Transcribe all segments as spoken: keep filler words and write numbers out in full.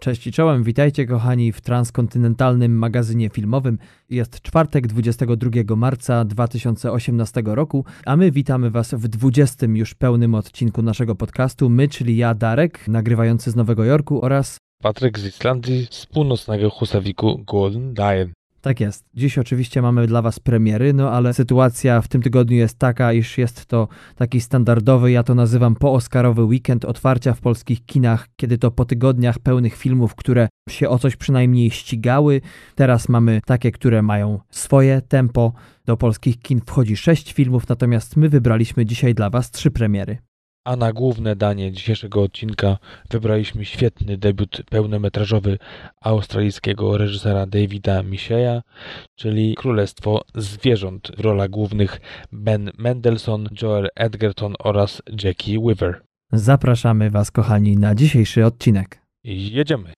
Cześć i czołem, witajcie kochani w transkontynentalnym magazynie filmowym. Jest czwartek, dwudziestego drugiego marca dwa tysiące osiemnastego roku, a my witamy Was w dwudziestym już pełnym odcinku naszego podcastu. My, czyli ja, Darek, nagrywający z Nowego Jorku, oraz Patryk z Islandii, z północnego Husawiku Golden Lion. Tak jest. Dziś oczywiście mamy dla Was premiery, no ale sytuacja w tym tygodniu jest taka, iż jest to taki standardowy, ja to nazywam pooscarowy weekend otwarcia w polskich kinach, kiedy to po tygodniach pełnych filmów, które się o coś przynajmniej ścigały, teraz mamy takie, które mają swoje tempo. Do polskich kin wchodzi sześć filmów, natomiast my wybraliśmy dzisiaj dla Was trzy premiery. A na główne danie dzisiejszego odcinka wybraliśmy świetny debiut pełnometrażowy australijskiego reżysera Davida Michôda, czyli Królestwo Zwierząt, w rolach głównych Ben Mendelsohn, Joel Edgerton oraz Jackie Weaver. Zapraszamy Was, kochani, na dzisiejszy odcinek. I jedziemy!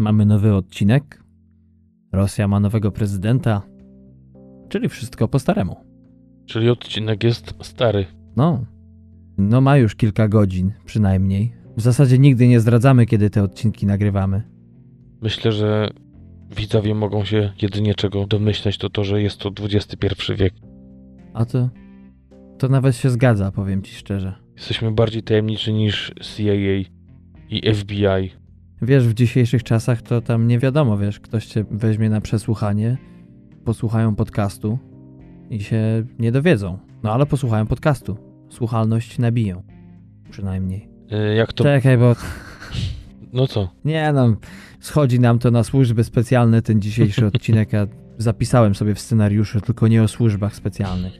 Mamy nowy odcinek, Rosja ma nowego prezydenta, czyli wszystko po staremu. Czyli odcinek jest stary. No, no ma już kilka godzin przynajmniej. W zasadzie nigdy nie zdradzamy, kiedy te odcinki nagrywamy. Myślę, że widzowie mogą się jedynie czego domyśleć, to to, że jest to dwudziesty pierwszy wiek. A to, to nawet się zgadza, powiem Ci szczerze. Jesteśmy bardziej tajemniczy niż C I A i F B I. Wiesz, w dzisiejszych czasach to tam nie wiadomo, wiesz, ktoś cię weźmie na przesłuchanie, posłuchają podcastu i się nie dowiedzą. No ale posłuchają podcastu. Słuchalność nabiją. Przynajmniej. E, jak to... Czekaj, bo... No co? Nie no, schodzi nam to na służby specjalne, ten dzisiejszy odcinek. Ja zapisałem sobie w scenariuszu, tylko nie o służbach specjalnych.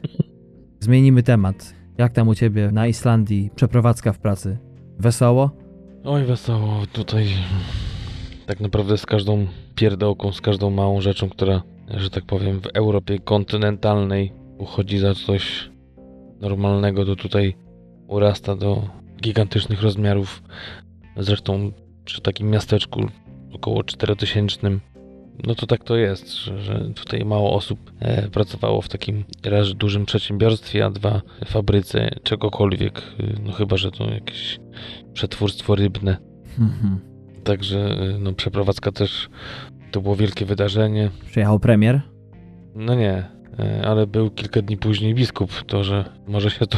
Zmienimy temat. Jak tam u ciebie na Islandii przeprowadzka w pracy? Wesoło? Oj, wesoło, tutaj tak naprawdę z każdą pierdołką, z każdą małą rzeczą, która, że tak powiem, w Europie kontynentalnej uchodzi za coś normalnego, to tutaj urasta do gigantycznych rozmiarów. Zresztą przy takim miasteczku około czterotysięcznym, no to tak to jest, że, że tutaj mało osób e, pracowało w takim raz dużym przedsiębiorstwie, a dwa fabryce czegokolwiek, no chyba, że to jakieś przetwórstwo rybne. Mm-hmm. Także no, przeprowadzka też to było wielkie wydarzenie. Przyjechał premier? No nie, ale był kilka dni później biskup, to że może się to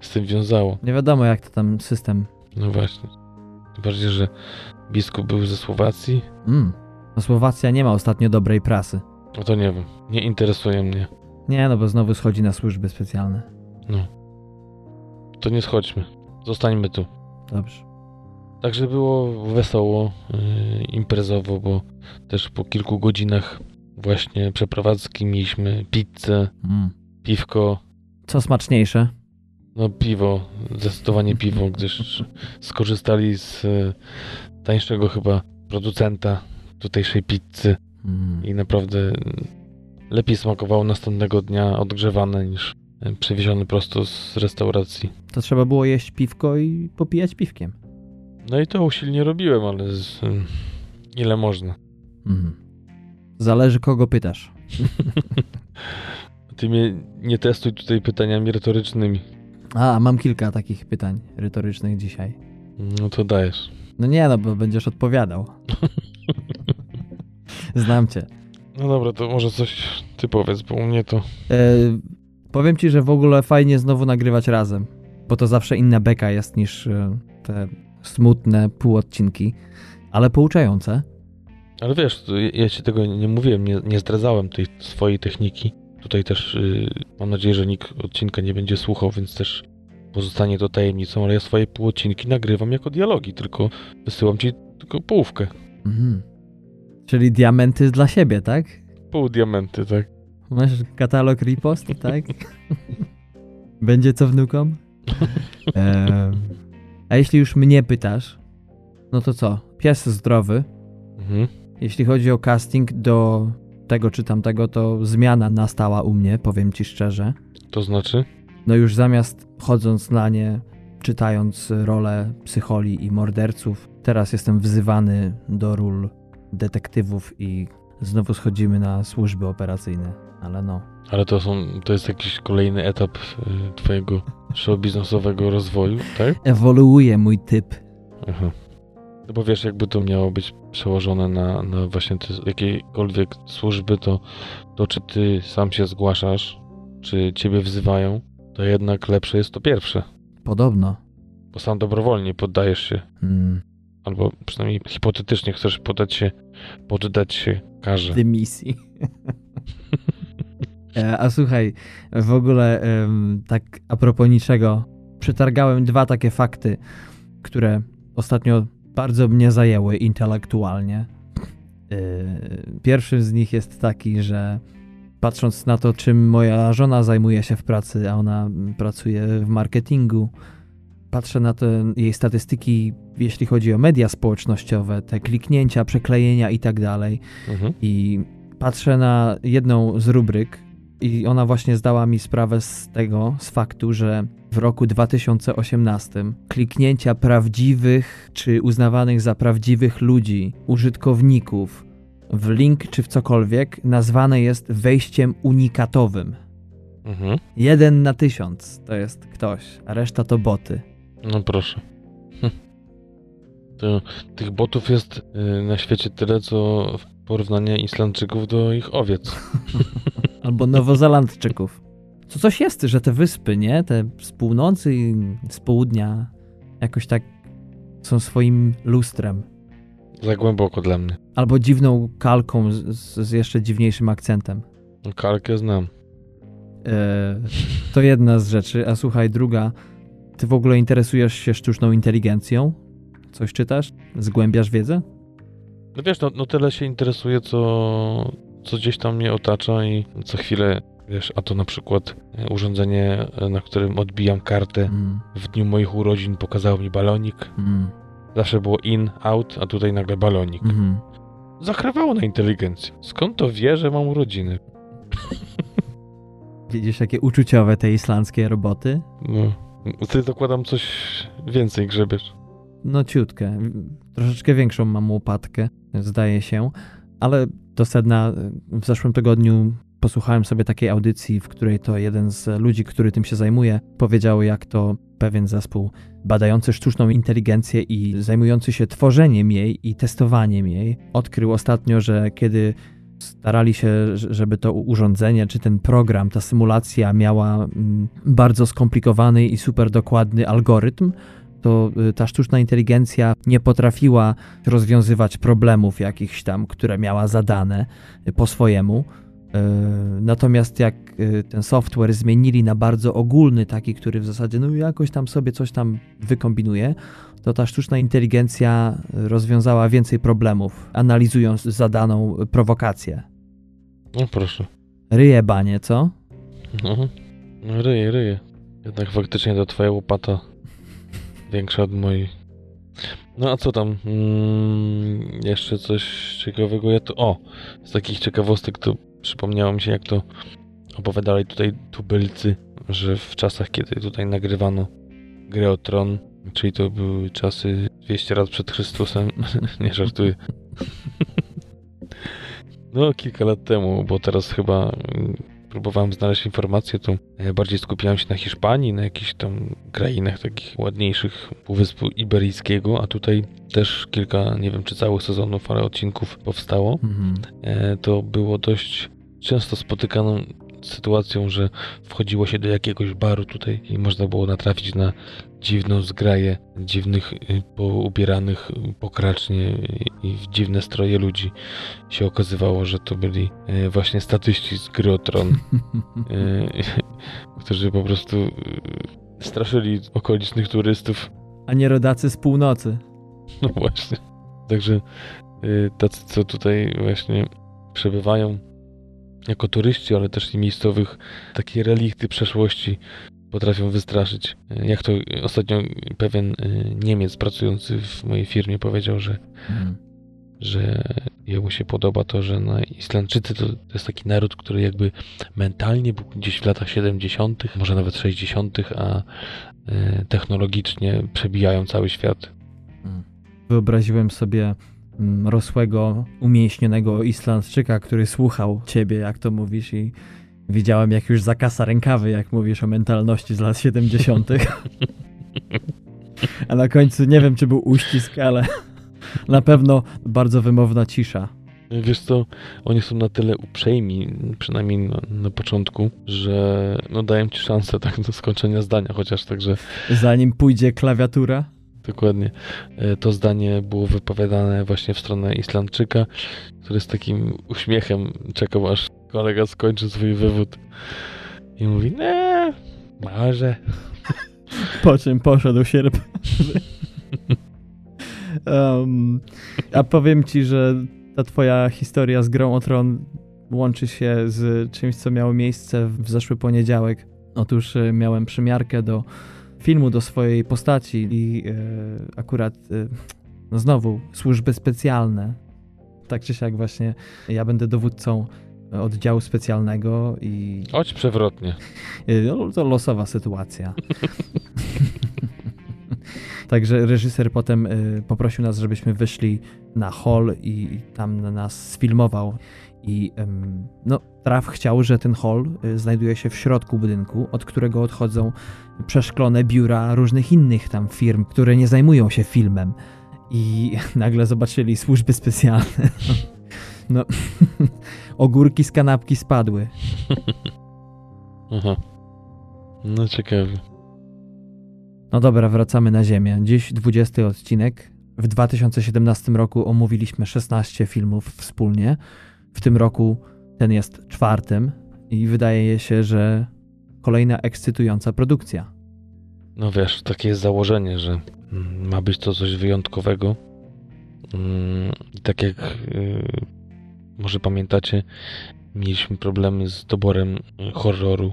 z tym wiązało. Nie wiadomo jak to tam system. No właśnie. Tym bardziej, że biskup był ze Słowacji. Mm. No Słowacja nie ma ostatnio dobrej prasy. No to nie wiem, nie interesuje mnie. Nie, no bo znowu schodzi na służby specjalne. No. To nie schodźmy, zostańmy tu. Dobrze. Także było wesoło, yy, imprezowo, bo też po kilku godzinach właśnie przeprowadzki mieliśmy pizzę, mm. piwko. Co smaczniejsze? No piwo, zdecydowanie piwo, gdyż skorzystali z y, tańszego chyba producenta tutejszej pizzy mm. i naprawdę lepiej smakowało następnego dnia odgrzewane niż przywieziony prosto z restauracji. To trzeba było jeść piwko i popijać piwkiem. No i to usilnie robiłem, ale z, ile można. Mm. Zależy kogo pytasz. Ty mnie nie testuj tutaj pytaniami retorycznymi. A, mam kilka takich pytań retorycznych dzisiaj. No to dajesz. No nie, no bo będziesz odpowiadał. Znam cię. No dobra, to może coś ty powiedz, bo u mnie to... E, powiem ci, że w ogóle fajnie znowu nagrywać razem, bo to zawsze inna beka jest niż te smutne półodcinki, ale pouczające. Ale wiesz, ja ci tego nie mówiłem, nie, nie zdradzałem tej swojej techniki. Tutaj też y, mam nadzieję, że nikt odcinka nie będzie słuchał, więc też pozostanie to tajemnicą, ale ja swoje półodcinki nagrywam jako dialogi, tylko wysyłam ci tylko połówkę. Mhm. Czyli diamenty dla siebie, tak? Pół diamenty, tak. Masz katalog ripost, tak? Będzie co wnukom? E, a jeśli już mnie pytasz, no to co? Pies zdrowy. Mhm. Jeśli chodzi o casting do tego czy tamtego, to zmiana nastała u mnie, powiem ci szczerze. To znaczy? No już zamiast chodząc na nie, czytając role psycholi i morderców, teraz jestem wzywany do ról detektywów i znowu schodzimy na służby operacyjne, ale no. Ale to są, to jest jakiś kolejny etap y, twojego show biznesowego rozwoju, tak? Ewoluuje mój typ. Aha. No bo wiesz, jakby to miało być przełożone na, na właśnie te jakiekolwiek służby, to, to czy ty sam się zgłaszasz, czy ciebie wzywają, to jednak lepsze jest to pierwsze. Podobno. Bo sam dobrowolnie poddajesz się. Hmm. Albo przynajmniej hipotetycznie chcesz poddać się, poddać się karze. Dymisji. A słuchaj, w ogóle tak a propos niczego, przetargałem dwa takie fakty, które ostatnio bardzo mnie zajęły intelektualnie. Pierwszym z nich jest taki, że patrząc na to, czym moja żona zajmuje się w pracy, a ona pracuje w marketingu, patrzę na te jej statystyki, jeśli chodzi o media społecznościowe, te kliknięcia, przeklejenia i tak dalej. Mhm. I patrzę na jedną z rubryk i ona właśnie zdała mi sprawę z tego, z faktu, że w roku dwa tysiące osiemnastym kliknięcia prawdziwych czy uznawanych za prawdziwych ludzi, użytkowników w link czy w cokolwiek nazwane jest wejściem unikatowym. Mhm. Jeden na tysiąc to jest ktoś, a reszta to boty. No proszę. Hm. To, tych botów jest yy, na świecie tyle, co w porównaniu Islandczyków do ich owiec. Albo Nowozelandczyków. Co coś jest, że te wyspy, nie? Te z północy i z południa jakoś tak są swoim lustrem. Za głęboko dla mnie. Albo dziwną kalką z, z jeszcze dziwniejszym akcentem. Kalkę znam. To jedna z rzeczy, a słuchaj, druga. Ty w ogóle interesujesz się sztuczną inteligencją? Coś czytasz? Zgłębiasz wiedzę? No wiesz, no, no tyle się interesuje, co, co gdzieś tam mnie otacza i co chwilę, wiesz, a to na przykład urządzenie, na którym odbijam kartę mm. w dniu moich urodzin pokazało mi balonik. Mm. Zawsze było in, out, a tutaj nagle balonik. Mm. Zachrywało na inteligencję. Skąd to wie, że mam urodziny? Widzisz, jakie uczuciowe te islandzkie roboty? No, ty dokładam coś więcej grzebiesz. No ciutkę. Troszeczkę większą mam łopatkę, zdaje się. Ale do sedna, w zeszłym tygodniu posłuchałem sobie takiej audycji, w której to jeden z ludzi, który tym się zajmuje, powiedział, jak to pewien zespół badający sztuczną inteligencję i zajmujący się tworzeniem jej i testowaniem jej odkrył ostatnio, że kiedy starali się, żeby to urządzenie, czy ten program, ta symulacja miała bardzo skomplikowany i super dokładny algorytm, to ta sztuczna inteligencja nie potrafiła rozwiązywać problemów jakichś tam, które miała zadane po swojemu. Natomiast jak ten software zmienili na bardzo ogólny, taki, który w zasadzie no jakoś tam sobie coś tam wykombinuje, to ta sztuczna inteligencja rozwiązała więcej problemów, analizując zadaną prowokację. No proszę. Ryje banie, co? No, no ryje, ryje. Jednak faktycznie to twoja łopata większa od mojej. No a co tam? Mm, jeszcze coś ciekawego. Ja to, o, z takich ciekawostek to przypomniało mi się, jak to opowiadali tutaj tubylcy, że w czasach, kiedy tutaj nagrywano Grę o Tron, czyli to były czasy dwieście lat przed Chrystusem. Nie żartuję. No, kilka lat temu, bo teraz chyba próbowałem znaleźć informacje, to bardziej skupiałem się na Hiszpanii, na jakichś tam krainach takich ładniejszych Półwyspu Iberyjskiego, a tutaj też kilka, nie wiem czy całych sezonów, ale odcinków powstało. Mhm. To było dość często spotykaną sytuacją, że wchodziło się do jakiegoś baru tutaj i można było natrafić na dziwną zgraję dziwnych, poubieranych pokracznie i w dziwne stroje ludzi. Się okazywało, że to byli właśnie statyści z Gry o Tron, którzy po prostu straszyli okolicznych turystów. A nie rodacy z północy. No właśnie. Także tacy, co tutaj właśnie przebywają jako turyści, ale też i miejscowych, takie relikty przeszłości potrafią wystraszyć. Jak to ostatnio pewien Niemiec pracujący w mojej firmie powiedział, że, mm. że Jemu się podoba to, że no, Islandczycy to, to jest taki naród, który jakby mentalnie był gdzieś w latach siedemdziesiątych, może nawet sześćdziesiątych, a y, technologicznie przebijają cały świat. Wyobraziłem sobie rosłego, umięśnionego Islandczyka, który słuchał ciebie, jak to mówisz, i widziałem, jak już zakasa rękawy, jak mówisz o mentalności z lat siedemdziesiątych. A na końcu nie wiem, czy był uścisk, ale na pewno bardzo wymowna cisza. Wiesz co, oni są na tyle uprzejmi, przynajmniej na, na początku, że no dają ci szansę tak do skończenia zdania, chociaż także... Zanim pójdzie klawiatura? Dokładnie. To zdanie było wypowiadane właśnie w stronę Islandczyka, który z takim uśmiechem czekał, aż kolega skończy swój wywód i mówi, nie, może. Po czym poszedł sierp. um, a powiem ci, że ta twoja historia z Grą o Tron łączy się z czymś, co miało miejsce w zeszły poniedziałek. Otóż miałem przymiarkę do filmu, do swojej postaci i yy, akurat yy, no znowu służby specjalne. Tak czy siak właśnie ja będę dowódcą oddziału specjalnego i... Chodź przewrotnie. Yy, to losowa sytuacja. Także reżyser potem y, poprosił nas, żebyśmy wyszli na hol i tam nas sfilmował. I ym, no, traf chciał, że ten hol y, znajduje się w środku budynku, od którego odchodzą przeszklone biura różnych innych tam firm, które nie zajmują się filmem. I nagle zobaczyli służby specjalne. No, ogórki z kanapki spadły. Aha. No ciekawe. No dobra, wracamy na ziemię. Dziś dwudziesty odcinek. W dwa tysiące siedemnastym roku omówiliśmy szesnaście filmów wspólnie. W tym roku ten jest czwartym i wydaje się, że kolejna ekscytująca produkcja. No wiesz, takie jest założenie, że ma być to coś wyjątkowego. I tak jak może pamiętacie, mieliśmy problemy z doborem horroru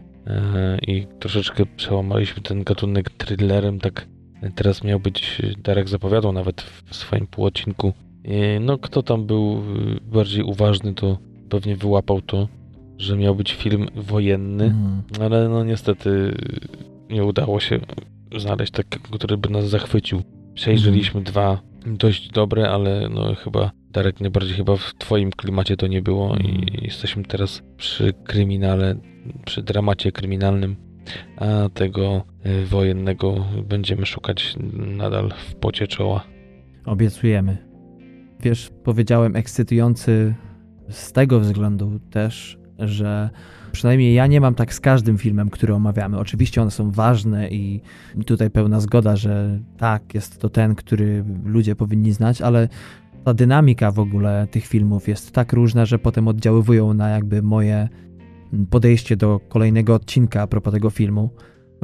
i troszeczkę przełamaliśmy ten gatunek thrillerem. Tak teraz miał być, Darek zapowiadał nawet w swoim półodcinku. No kto tam był bardziej uważny, to pewnie wyłapał to, że miał być film wojenny, mm. ale no niestety nie udało się znaleźć takiego, który by nas zachwycił. Przejrzeliśmy mm. dwa dość dobre, ale no chyba Darek najbardziej chyba w twoim klimacie to nie było mm. i jesteśmy teraz przy kryminale, przy dramacie kryminalnym, a tego wojennego będziemy szukać nadal w pocie czoła. Obiecujemy. Wiesz, powiedziałem ekscytujący z tego względu też, że przynajmniej ja nie mam tak z każdym filmem, który omawiamy. Oczywiście one są ważne i tutaj pełna zgoda, że tak, jest to ten, który ludzie powinni znać, ale ta dynamika w ogóle tych filmów jest tak różna, że potem oddziaływują na jakby moje podejście do kolejnego odcinka a propos tego filmu.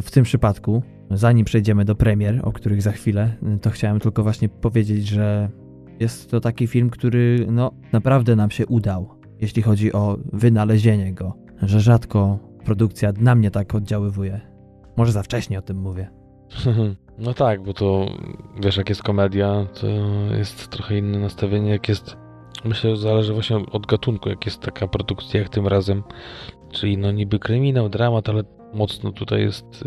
W tym przypadku, zanim przejdziemy do premier, o których za chwilę, to chciałem tylko właśnie powiedzieć, że jest to taki film, który no, naprawdę nam się udał, jeśli chodzi o wynalezienie go, że rzadko produkcja na mnie tak oddziaływuje. Może za wcześnie o tym mówię. No tak, bo to wiesz, jak jest komedia, to jest trochę inne nastawienie, jak jest, myślę, że zależy właśnie od gatunku, jak jest taka produkcja jak tym razem, czyli no niby kryminał, dramat, ale mocno tutaj jest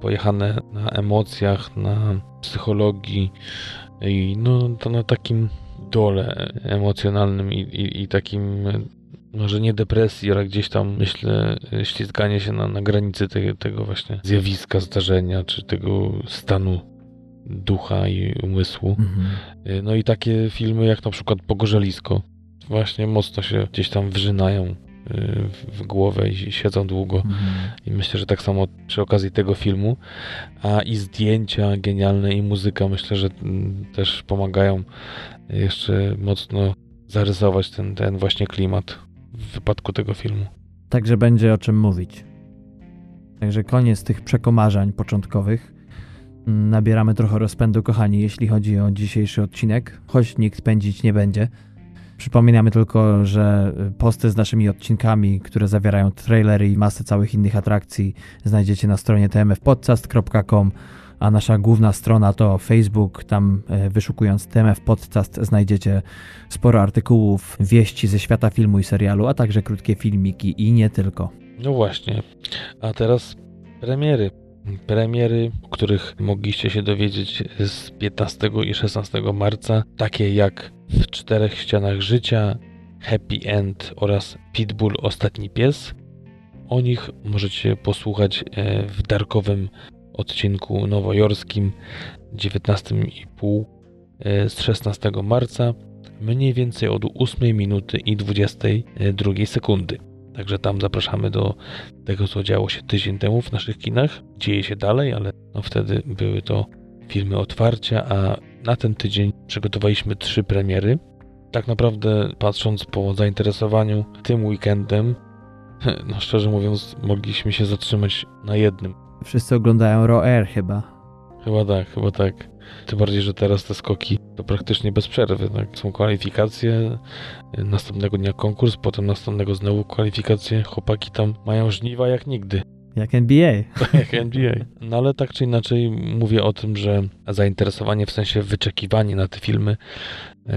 pojechane na emocjach, na psychologii, i no to na takim dole emocjonalnym i, i, i takim, może nie depresji, ale gdzieś tam, myślę, ślizganie się na, na granicy te, tego właśnie zjawiska, zdarzenia, czy tego stanu ducha i umysłu. Mhm. No i takie filmy jak na przykład Pogorzelisko właśnie mocno się gdzieś tam wrzynają w głowę i siedzą długo. Mhm. I myślę, że tak samo przy okazji tego filmu, a i zdjęcia genialne i muzyka, myślę, że też pomagają jeszcze mocno zarysować ten, ten właśnie klimat w wypadku tego filmu. Także będzie o czym mówić. Także koniec tych przekomarzań początkowych. Nabieramy trochę rozpędu, kochani, jeśli chodzi o dzisiejszy odcinek, choć nikt pędzić nie będzie. Przypominamy tylko, że posty z naszymi odcinkami, które zawierają trailery i masę całych innych atrakcji, znajdziecie na stronie t m f podcast kropka com, a nasza główna strona to Facebook. Tam wyszukując T M F Podcast znajdziecie sporo artykułów, wieści ze świata filmu i serialu, a także krótkie filmiki i nie tylko. No właśnie, a teraz premiery. Premiery, o których mogliście się dowiedzieć z piętnastego i szesnastego marca, takie jak W czterech ścianach życia, Happy End oraz Pitbull Ostatni Pies. O nich możecie posłuchać w darkowym odcinku nowojorskim dziewiętnaście i pół z szesnastego marca, mniej więcej od ósmej minuty i dwudziestej drugiej sekundy. Także tam zapraszamy do tego, co działo się tydzień temu w naszych kinach. Dzieje się dalej, ale no wtedy były to filmy otwarcia, a na ten tydzień przygotowaliśmy trzy premiery. Tak naprawdę, patrząc po zainteresowaniu tym weekendem, no szczerze mówiąc, mogliśmy się zatrzymać na jednym. Wszyscy oglądają Raw Air chyba. Chyba tak, chyba tak. Tym bardziej, że teraz te skoki to praktycznie bez przerwy. Tak? Są kwalifikacje, następnego dnia konkurs, potem następnego znowu kwalifikacje. Chłopaki tam mają żniwa jak nigdy. Jak N B A. Jak N B A. No ale tak czy inaczej mówię o tym, że zainteresowanie, w sensie wyczekiwanie na te filmy,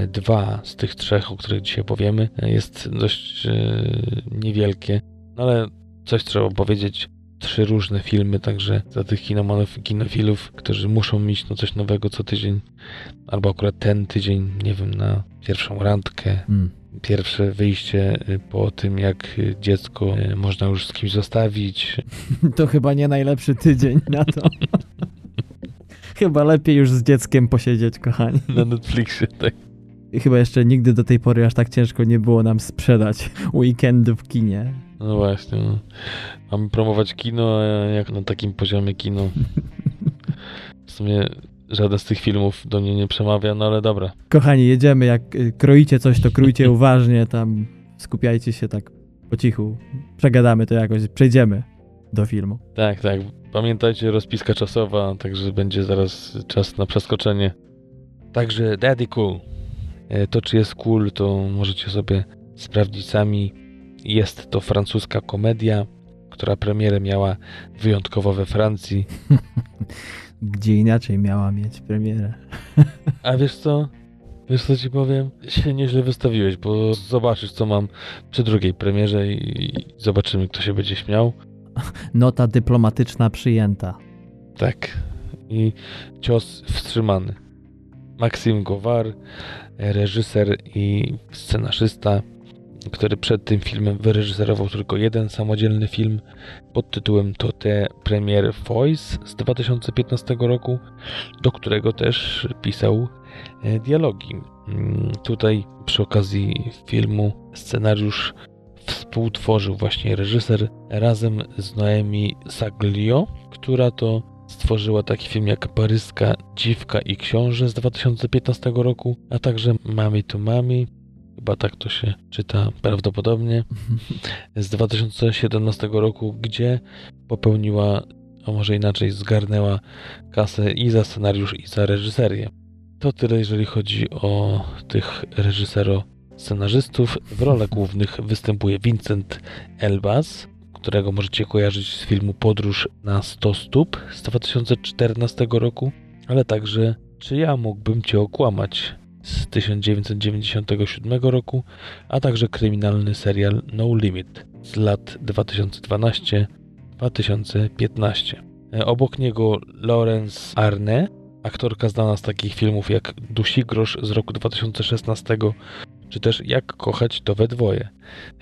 dwa z tych trzech, o których dzisiaj powiemy, jest dość e, niewielkie. No ale coś trzeba powiedzieć. Trzy różne filmy, także za tych kinomanów i kinofilów, którzy muszą mieć no coś nowego co tydzień, albo akurat ten tydzień, nie wiem, na pierwszą randkę, mm. pierwsze wyjście po tym, jak dziecko można już z kimś zostawić. To chyba nie najlepszy tydzień na to. Chyba lepiej już z dzieckiem posiedzieć, kochani. Na Netflixie, tak. Chyba jeszcze nigdy do tej pory aż tak ciężko nie było nam sprzedać weekendu w kinie. No właśnie. No. Mamy promować kino, a jak na takim poziomie kino. W sumie żaden z tych filmów do mnie nie przemawia, no ale dobra. Kochani, jedziemy. Jak kroicie coś, to krójcie uważnie. Tam skupiajcie się tak po cichu. Przegadamy to jakoś. Przejdziemy do filmu. Tak, tak. Pamiętajcie, rozpiska czasowa, także będzie zaraz czas na przeskoczenie. Także Daddy Cool. To, czy jest cool, to możecie sobie sprawdzić sami. Jest to francuska komedia, która premierę miała wyjątkowo we Francji. Gdzie inaczej miała mieć premierę? A wiesz co? Wiesz co ci powiem? Się nieźle wystawiłeś, bo zobaczysz, co mam przy drugiej premierze i zobaczymy, kto się będzie śmiał. Nota dyplomatyczna przyjęta. Tak. I cios wstrzymany. Maxim Gowar, reżyser i scenarzysta, który przed tym filmem wyreżyserował tylko jeden samodzielny film pod tytułem Tote Premier Voice z dwa tysiące piętnastego roku, do którego też pisał dialogi. Tutaj przy okazji filmu scenariusz współtworzył właśnie reżyser razem z Noemi Saglio, która to stworzyła taki film jak Paryska Dziwka i Książę z dwa tysiące piętnastego roku, a także Mami to Mami, chyba tak to się czyta prawdopodobnie, z dwa tysiące siedemnastego roku, gdzie popełniła, a może inaczej zgarnęła kasę i za scenariusz, i za reżyserię. To tyle, jeżeli chodzi o tych reżysero-scenarzystów. W rolach głównych występuje Vincent Elbaz, którego możecie kojarzyć z filmu Podróż na sto stóp z dwa tysiące czternastego roku, ale także Czy ja mógłbym cię okłamać z tysiąc dziewięćset dziewięćdziesiątego siódmego roku, a także kryminalny serial No Limit z lat dwa tysiące dwunastego do dwa tysiące piętnastego. Obok niego Laurence Arne, aktorka znana z takich filmów jak Dusigrosz z roku dwa tysiące szesnastego, czy też Jak kochać to we dwoje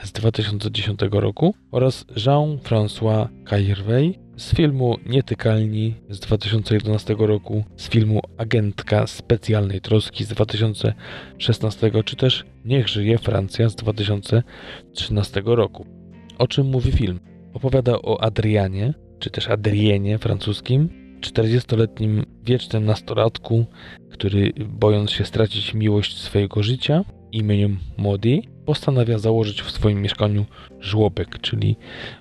z dwa tysiące dziesiątego roku oraz Jean-Francois Cairway z filmu Nietykalni z dwa tysiące jedenastego roku, z filmu Agentka Specjalnej Troski z dwa tysiące szesnastego czy też Niech żyje Francja z dwa tysiące trzynastego roku. O czym mówi film? Opowiada o Adrianie, czy też Adrienie francuskim, czterdziestoletnim wiecznym nastolatku, który bojąc się stracić miłość swojego życia imieniem Modi, postanawia założyć w swoim mieszkaniu żłobek, czyli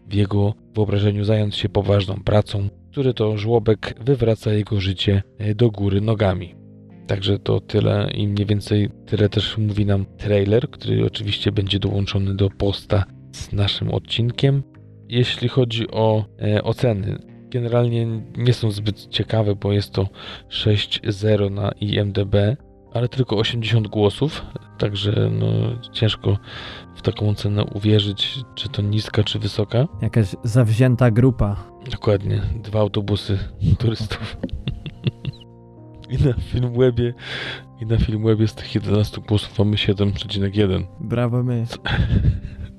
w jego wyobrażeniu zająć się poważną pracą, który to żłobek wywraca jego życie do góry nogami. Także to tyle i mniej więcej tyle też mówi nam trailer, który oczywiście będzie dołączony do posta z naszym odcinkiem. Jeśli chodzi o e, oceny, generalnie nie są zbyt ciekawe, bo jest to sześć zero na I M D B, ale tylko osiemdziesiąt głosów, także no, ciężko w taką ocenę uwierzyć, czy to niska, czy wysoka. Jakaś zawzięta grupa. Dokładnie, dwa autobusy turystów. I na Filmwebie i na Filmwebie z tych jedenastu głosów mamy siedem przecinek jeden. Brawo my. Co,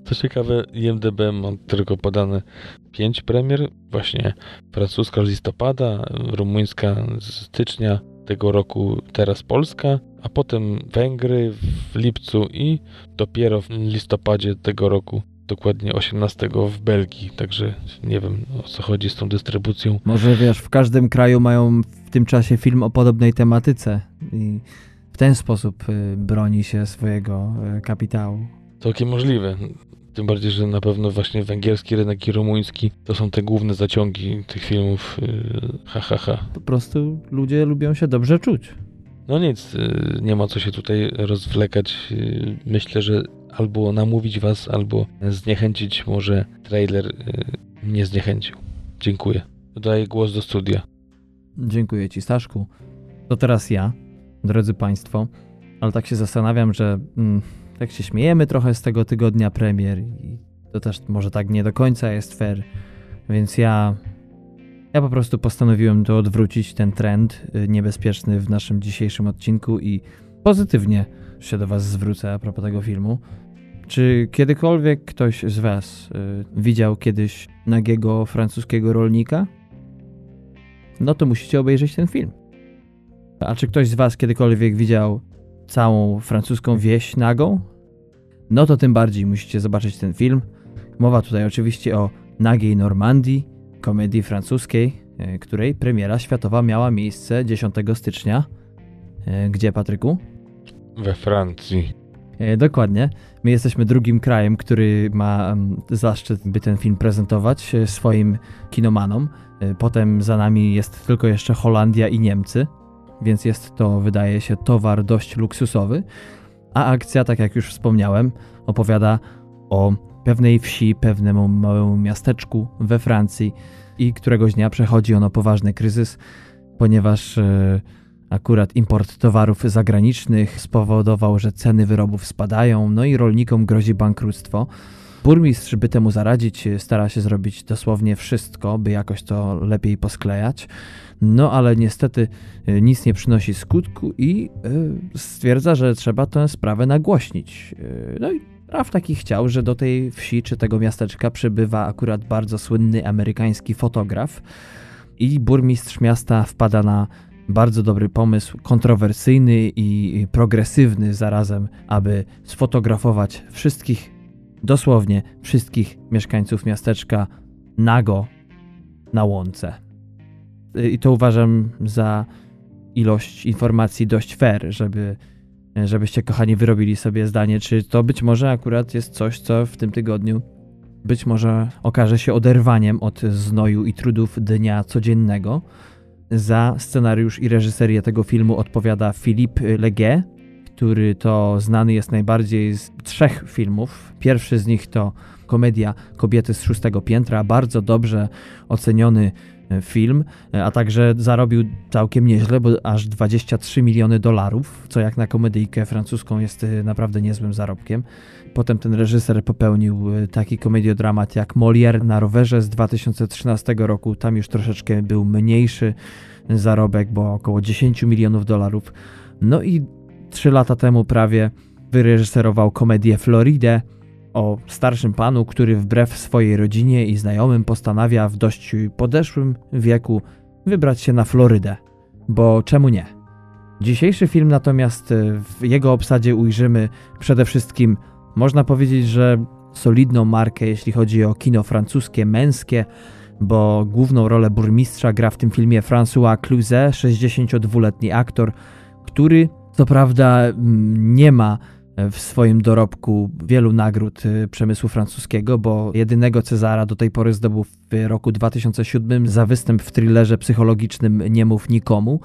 co ciekawe, I M D B mam tylko podane pięć premier, właśnie francuska z listopada, rumuńska z stycznia tego roku, teraz Polska, a potem Węgry w lipcu i dopiero w listopadzie tego roku, dokładnie osiemnastego w Belgii, także nie wiem, o co chodzi z tą dystrybucją. Może wiesz, w każdym kraju mają w tym czasie film o podobnej tematyce i w ten sposób broni się swojego kapitału. Całkiem możliwe. Tym bardziej, że na pewno właśnie węgierski rynek i rumuński to są te główne zaciągi tych filmów. Ha, ha, ha. Po prostu ludzie lubią się dobrze czuć. No nic, nie ma co się tutaj rozwlekać. Myślę, że albo namówić was, albo zniechęcić. Może trailer mnie zniechęcił. Dziękuję. Dodaję głos do studia. Dziękuję ci, Staszku. To teraz ja, drodzy państwo, ale tak się zastanawiam, że... Mm, tak się śmiejemy trochę z tego tygodnia premier i to też może tak nie do końca jest fair, więc ja ja po prostu postanowiłem to odwrócić, ten trend niebezpieczny w naszym dzisiejszym odcinku, i pozytywnie się do was zwrócę a propos tego filmu. Czy kiedykolwiek ktoś z was y, widział kiedyś nagiego francuskiego rolnika? No to musicie obejrzeć ten film. A czy ktoś z was kiedykolwiek widział całą francuską wieś nagą? No to tym bardziej musicie zobaczyć ten film. Mowa tutaj oczywiście o Nagiej Normandii, komedii francuskiej, której premiera światowa miała miejsce dziesiątego stycznia. Gdzie, Patryku? We Francji. Dokładnie. My jesteśmy drugim krajem, który ma zaszczyt, by ten film prezentować swoim kinomanom. Potem za nami jest tylko jeszcze Holandia i Niemcy. Więc jest to, wydaje się, towar dość luksusowy, a akcja, tak jak już wspomniałem, opowiada o pewnej wsi, pewnemu małemu miasteczku we Francji, i któregoś dnia przechodzi ono poważny kryzys, ponieważ yy, akurat import towarów zagranicznych spowodował, że ceny wyrobów spadają, no i rolnikom grozi bankructwo. Burmistrz, by temu zaradzić, stara się zrobić dosłownie wszystko, by jakoś to lepiej posklejać. No ale niestety nic nie przynosi skutku i y, stwierdza, że trzeba tę sprawę nagłośnić. Y, no i traf taki chciał, że do tej wsi czy tego miasteczka przybywa akurat bardzo słynny amerykański fotograf i burmistrz miasta wpada na bardzo dobry pomysł, kontrowersyjny i progresywny zarazem, aby sfotografować wszystkich, dosłownie wszystkich mieszkańców miasteczka nago na łące. I to uważam za ilość informacji dość fair, żeby, żebyście, kochani, wyrobili sobie zdanie, czy to być może akurat jest coś, co w tym tygodniu być może okaże się oderwaniem od znoju i trudów dnia codziennego. Za scenariusz i reżyserię tego filmu odpowiada Philippe Legge, który to znany jest najbardziej z trzech filmów. Pierwszy z nich to komedia Kobiety z szóstego piętra, bardzo dobrze oceniony film, a także zarobił całkiem nieźle, bo aż dwadzieścia trzy miliony dolarów, co jak na komedyjkę francuską jest naprawdę niezłym zarobkiem. Potem ten reżyser popełnił taki komediodramat jak Molière na rowerze z dwa tysiące trzynastego roku. Tam już troszeczkę był mniejszy zarobek, bo około dziesięć milionów dolarów. No i Trzy lata temu prawie wyreżyserował komedię Floridę o starszym panu, który wbrew swojej rodzinie i znajomym postanawia w dość podeszłym wieku wybrać się na Florydę, bo czemu nie? Dzisiejszy film natomiast w jego obsadzie ujrzymy przede wszystkim, można powiedzieć, że solidną markę, jeśli chodzi o kino francuskie, męskie, bo główną rolę burmistrza gra w tym filmie François Cluzet, sześćdziesięciodwuletni aktor, który... Co prawda nie ma w swoim dorobku wielu nagród przemysłu francuskiego, bo jedynego Cezara do tej pory zdobył w roku dwa tysiące siódmym za występ w thrillerze psychologicznym Nie mów nikomu.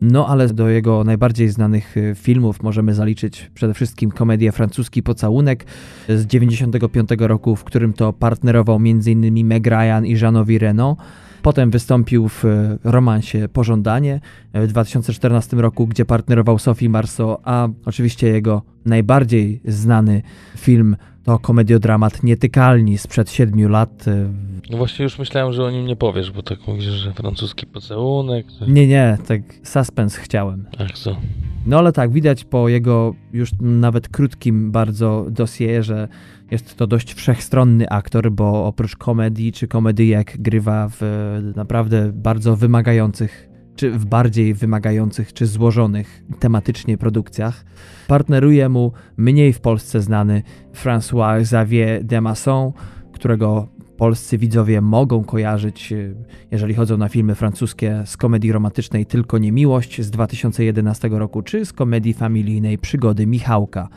No ale do jego najbardziej znanych filmów możemy zaliczyć przede wszystkim komedię Francuski pocałunek z dziewięćdziesiątego piątego roku, w którym to partnerował między innymi Meg Ryan i Jeanowi Reno. Potem wystąpił w romansie Pożądanie w dwa tysiące czternastym roku, gdzie partnerował Sophie Marceau, a oczywiście jego najbardziej znany film to komediodramat Nietykalni sprzed siedmiu lat. No właśnie już myślałem, że o nim nie powiesz, bo tak mówisz, że francuski pocałunek. Tak. Nie, nie, tak suspens chciałem. Ach co? No ale tak, widać po jego już nawet krótkim bardzo dossier, że jest to dość wszechstronny aktor, bo oprócz komedii czy komedyjek grywa w naprawdę bardzo wymagających, czy w bardziej wymagających, czy złożonych tematycznie produkcjach. Partneruje mu mniej w Polsce znany François Xavier de Masson, którego polscy widzowie mogą kojarzyć, jeżeli chodzą na filmy francuskie, z komedii romantycznej Tylko nie miłość z dwa tysiące jedenastego roku, czy z komedii familijnej Przygody Michałka,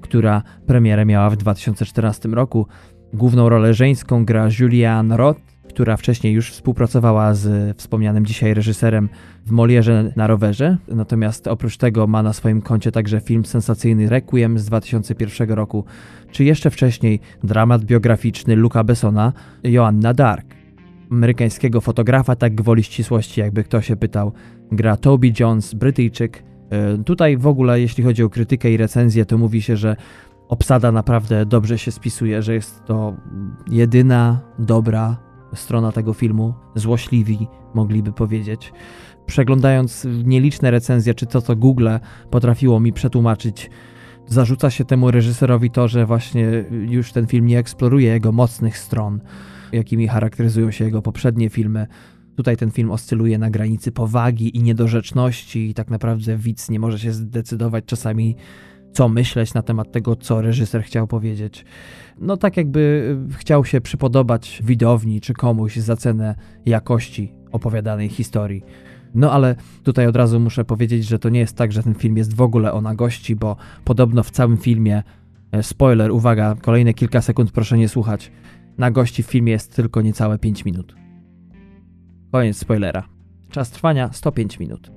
która premierę miała w dwa tysiące czternastym roku. Główną rolę żeńską gra Julianne Roth, która wcześniej już współpracowała z wspomnianym dzisiaj reżyserem w Molierze na rowerze. Natomiast oprócz tego ma na swoim koncie także film sensacyjny Requiem z dwa tysiące pierwszego roku, czy jeszcze wcześniej dramat biograficzny Luca Bessona, Joanna d'Arc. Amerykańskiego fotografa, tak gwoli ścisłości, jakby ktoś się pytał, gra Toby Jones, Brytyjczyk. Tutaj w ogóle, jeśli chodzi o krytykę i recenzję, to mówi się, że obsada naprawdę dobrze się spisuje, że jest to jedyna dobra strona tego filmu, złośliwi mogliby powiedzieć. Przeglądając nieliczne recenzje, czy to co Google potrafiło mi przetłumaczyć, zarzuca się temu reżyserowi to, że właśnie już ten film nie eksploruje jego mocnych stron, jakimi charakteryzują się jego poprzednie filmy. Tutaj ten film oscyluje na granicy powagi i niedorzeczności i tak naprawdę widz nie może się zdecydować czasami, co myśleć na temat tego, co reżyser chciał powiedzieć. No tak jakby chciał się przypodobać widowni czy komuś za cenę jakości opowiadanej historii. No ale tutaj od razu muszę powiedzieć, że to nie jest tak, że ten film jest w ogóle o nagości, bo podobno w całym filmie, spoiler, uwaga, kolejne kilka sekund proszę nie słuchać, nagości w filmie jest tylko niecałe pięć minut. Koniec spoilera. Czas trwania sto pięć minut.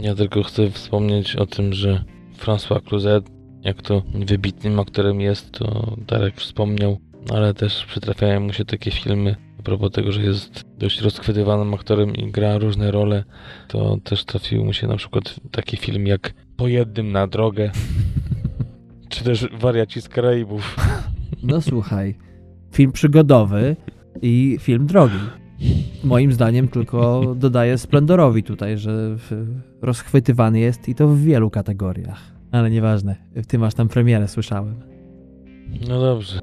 Ja tylko chcę wspomnieć o tym, że François Cluzet, jak to wybitnym aktorem jest, to Darek wspomniał, ale też przytrafiają mu się takie filmy, a propos tego, że jest dość rozchwytywanym aktorem i gra różne role, to też trafił mu się na przykład taki film jak Po jednym na drogę, czy też Wariaci z Karaibów. No słuchaj, film przygodowy i film drogi. Moim zdaniem tylko dodaje splendorowi tutaj, że rozchwytywany jest i to w wielu kategoriach. Ale nieważne, ty masz tam premierę, słyszałem. No dobrze.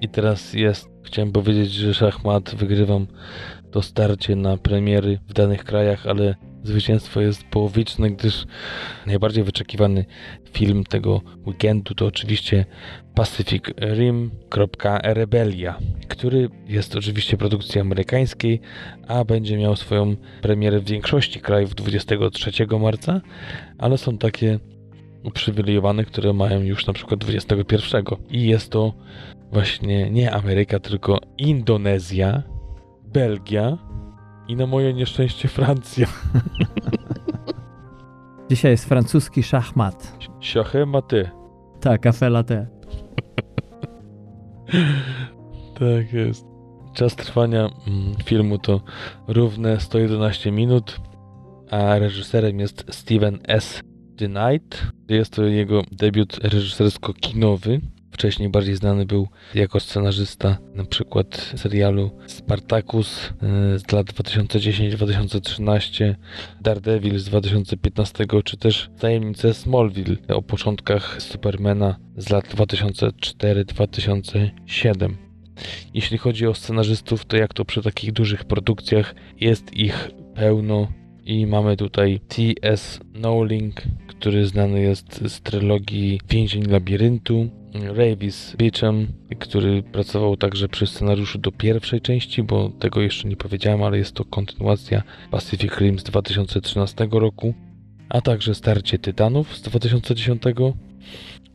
I teraz jest, chciałem powiedzieć, że szachmat, wygrywam to starcie na premiery w danych krajach, ale zwycięstwo jest połowiczne, gdyż najbardziej wyczekiwany film tego weekendu to oczywiście Pacific Rim. Rebelia, który jest oczywiście produkcji amerykańskiej, a będzie miał swoją premierę w większości krajów dwudziestego trzeciego marca, ale są takie uprzywilejowane, które mają już na przykład dwudziestego pierwszego i jest to właśnie nie Ameryka, tylko Indonezja, Belgia i na moje nieszczęście Francja. Dzisiaj jest francuski szachmat. Szachmaty. Tak, afelate. Tak jest. Czas trwania filmu to równe sto jedenaście minut, a reżyserem jest Steven S. DeKnight. Jest to jego debiut reżysersko-kinowy. Wcześniej bardziej znany był jako scenarzysta na przykład serialu Spartacus z lat dwa tysiące dziesiątego do dwa tysiące trzynastego, Daredevil z dwa tysiące piętnastego, czy też Tajemnice Smallville o początkach Supermana z lat dwa tysiące czwartego do dwa tysiące siódmego. Jeśli chodzi o scenarzystów, to jak to przy takich dużych produkcjach jest ich pełno i mamy tutaj T S Knowling, który znany jest z trylogii Więzień Labiryntu, Ravis Beachem, który pracował także przy scenariuszu do pierwszej części, bo tego jeszcze nie powiedziałem, ale jest to kontynuacja Pacific Rim z dwa tysiące trzynastego roku, a także Starcie Tytanów z dwa tysiące dziesiątego.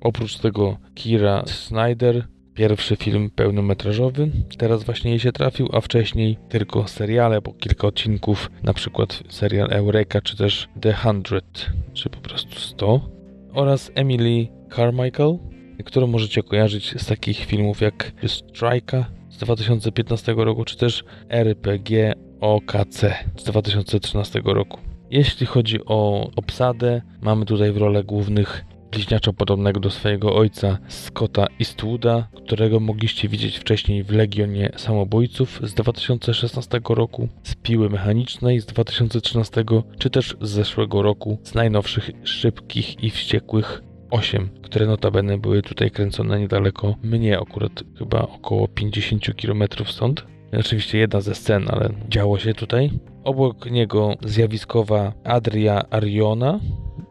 Oprócz tego Kira Snyder, pierwszy film pełnometrażowy, teraz właśnie jej się trafił, a wcześniej tylko seriale, po kilka odcinków, na przykład serial Eureka, czy też The Hundred, czy po prostu sto, oraz Emily Carmichael, którą możecie kojarzyć z takich filmów jak Strike'a z z dwa tysiące piętnastego roku, czy też R P G O K C z dwa tysiące trzynastego roku. Jeśli chodzi o obsadę, mamy tutaj w rolę głównych bliźniacza podobnego do swojego ojca Scotta Eastwooda, którego mogliście widzieć wcześniej w Legionie Samobójców z dwa tysiące szesnastego roku, z Piły Mechanicznej z dwa tysiące trzynastego, czy też z zeszłego roku z najnowszych Szybkich i Wściekłych osiem, które notabene były tutaj kręcone niedaleko mnie, akurat chyba około pięćdziesiąt kilometrów stąd. Oczywiście jedna ze scen, ale działo się tutaj. Obok niego zjawiskowa Adria Ariona,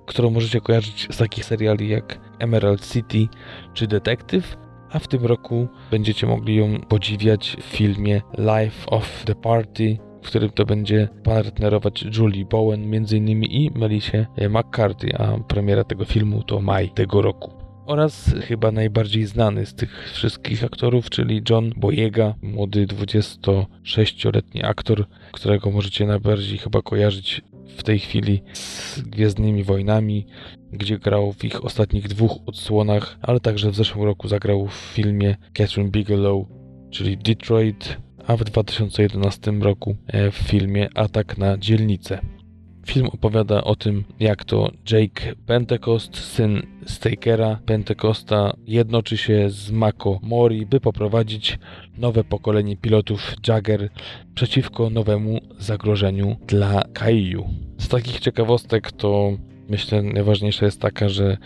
którą możecie kojarzyć z takich seriali jak Emerald City czy Detektyw, a w tym roku będziecie mogli ją podziwiać w filmie Life of the Party, w którym to będzie partnerować Julie Bowen między innymi i Melissa McCarthy, a premiera tego filmu to maj tego roku. Oraz chyba najbardziej znany z tych wszystkich aktorów, czyli John Boyega, młody dwudziestosześcioletni aktor, którego możecie najbardziej chyba kojarzyć w tej chwili z Gwiezdnymi Wojnami, gdzie grał w ich ostatnich dwóch odsłonach, ale także w zeszłym roku zagrał w filmie Kathryn Bigelow, czyli Detroit, a w dwa tysiące jedenastego roku w filmie Atak na dzielnicę. Film opowiada o tym, jak to Jake Pentecost, syn Stakera Pentecosta, jednoczy się z Mako Mori, by poprowadzić nowe pokolenie pilotów Jagger przeciwko nowemu zagrożeniu dla Kaiju. Z takich ciekawostek to myślę najważniejsza jest taka, że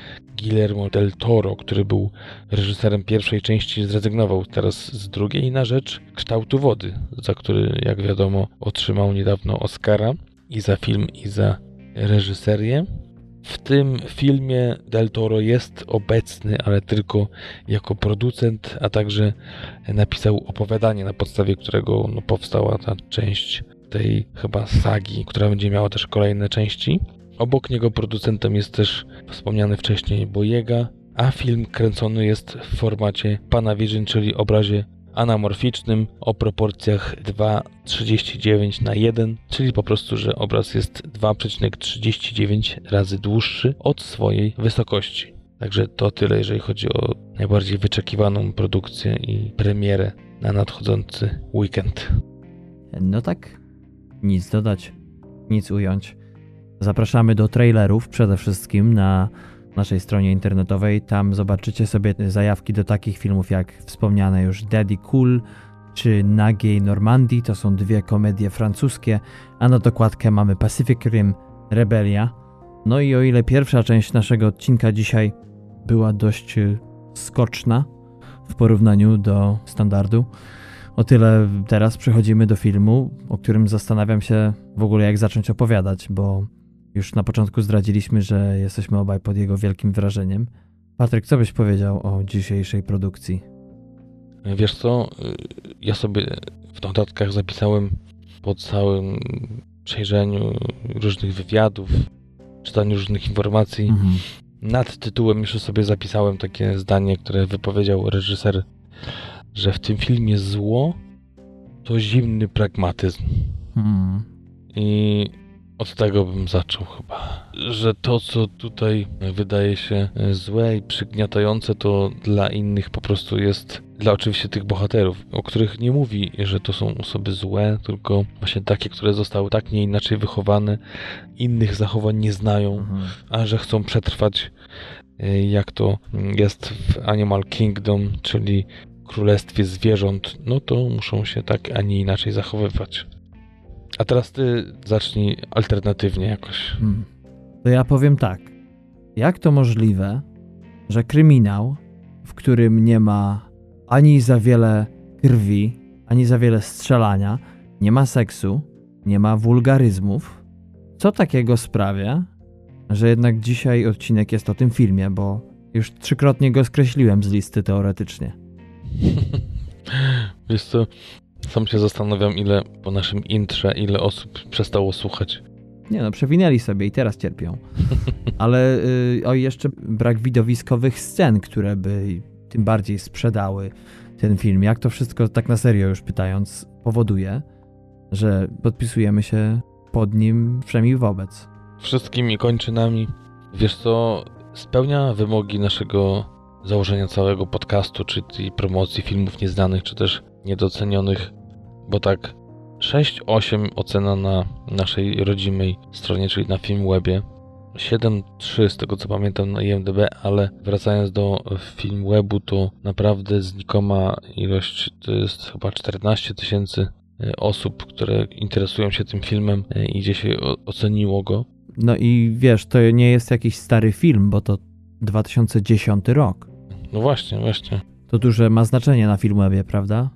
Guillermo del Toro, który był reżyserem pierwszej części, zrezygnował teraz z drugiej na rzecz Kształtu wody, za który, jak wiadomo, otrzymał niedawno Oscara i za film, i za reżyserię. W tym filmie Del Toro jest obecny, ale tylko jako producent, a także napisał opowiadanie, na podstawie którego no, powstała ta część tej chyba sagi, która będzie miała też kolejne części. Obok niego producentem jest też wspomniany wcześniej Boyega, a film kręcony jest w formacie Panavision, czyli obrazie anamorficznym o proporcjach dwa przecinek trzydzieści dziewięć na jeden, czyli po prostu, że obraz jest dwa przecinek trzydzieści dziewięć razy dłuższy od swojej wysokości. Także to tyle, jeżeli chodzi o najbardziej wyczekiwaną produkcję i premierę na nadchodzący weekend. No tak, nic dodać, nic ująć. Zapraszamy do trailerów przede wszystkim na naszej stronie internetowej. Tam zobaczycie sobie zajawki do takich filmów jak wspomniane już Daddy Cool czy Nagiej Normandii. To są dwie komedie francuskie, a na dokładkę mamy Pacific Rim Rebelia. No i o ile pierwsza część naszego odcinka dzisiaj była dość skoczna w porównaniu do standardu, o tyle teraz przechodzimy do filmu, o którym zastanawiam się w ogóle jak zacząć opowiadać, bo już na początku zdradziliśmy, że jesteśmy obaj pod jego wielkim wrażeniem. Patryk, co byś powiedział o dzisiejszej produkcji? Wiesz co, ja sobie w notatkach zapisałem po całym przejrzeniu różnych wywiadów, czytaniu różnych informacji. Mhm. Nad tytułem już sobie zapisałem takie zdanie, które wypowiedział reżyser, że w tym filmie zło to zimny pragmatyzm. Mhm. I od tego bym zaczął chyba, że to, co tutaj wydaje się złe i przygniatające, to dla innych po prostu jest, dla oczywiście tych bohaterów, o których nie mówi, że to są osoby złe, tylko właśnie takie, które zostały tak, nie inaczej wychowane, innych zachowań nie znają, mhm. a że chcą przetrwać, jak to jest w Animal Kingdom, czyli Królestwie Zwierząt, no to muszą się tak, a nie inaczej zachowywać. A teraz ty zacznij alternatywnie jakoś. Hmm. To ja powiem tak. Jak to możliwe, że kryminał, w którym nie ma ani za wiele krwi, ani za wiele strzelania, nie ma seksu, nie ma wulgaryzmów, co takiego sprawia, że jednak dzisiaj odcinek jest o tym filmie, bo już trzykrotnie go skreśliłem z listy teoretycznie. Wiesz co? Sam się zastanawiam, ile po naszym intrze, ile osób przestało słuchać. Nie no, przewinęli sobie i teraz cierpią. Ale y, o jeszcze brak widowiskowych scen, które by tym bardziej sprzedały ten film. Jak to wszystko, tak na serio już pytając, powoduje, że podpisujemy się pod nim, przynajmniej wobec. Wszystkimi kończynami. Wiesz co, spełnia wymogi naszego założenia całego podcastu, czy tej promocji filmów nieznanych, czy też niedocenionych, bo tak sześć osiem ocena na naszej rodzimej stronie, czyli na Filmwebie, siedem trzy z tego co pamiętam na I M D B, ale wracając do Filmwebu, to naprawdę znikoma ilość, to jest chyba czternaście tysięcy osób, które interesują się tym filmem i gdzie się oceniło go. No i wiesz, to nie jest jakiś stary film, bo to dwa tysiące dziesiąty rok. No właśnie, właśnie. To duże ma znaczenie na Filmwebie, prawda?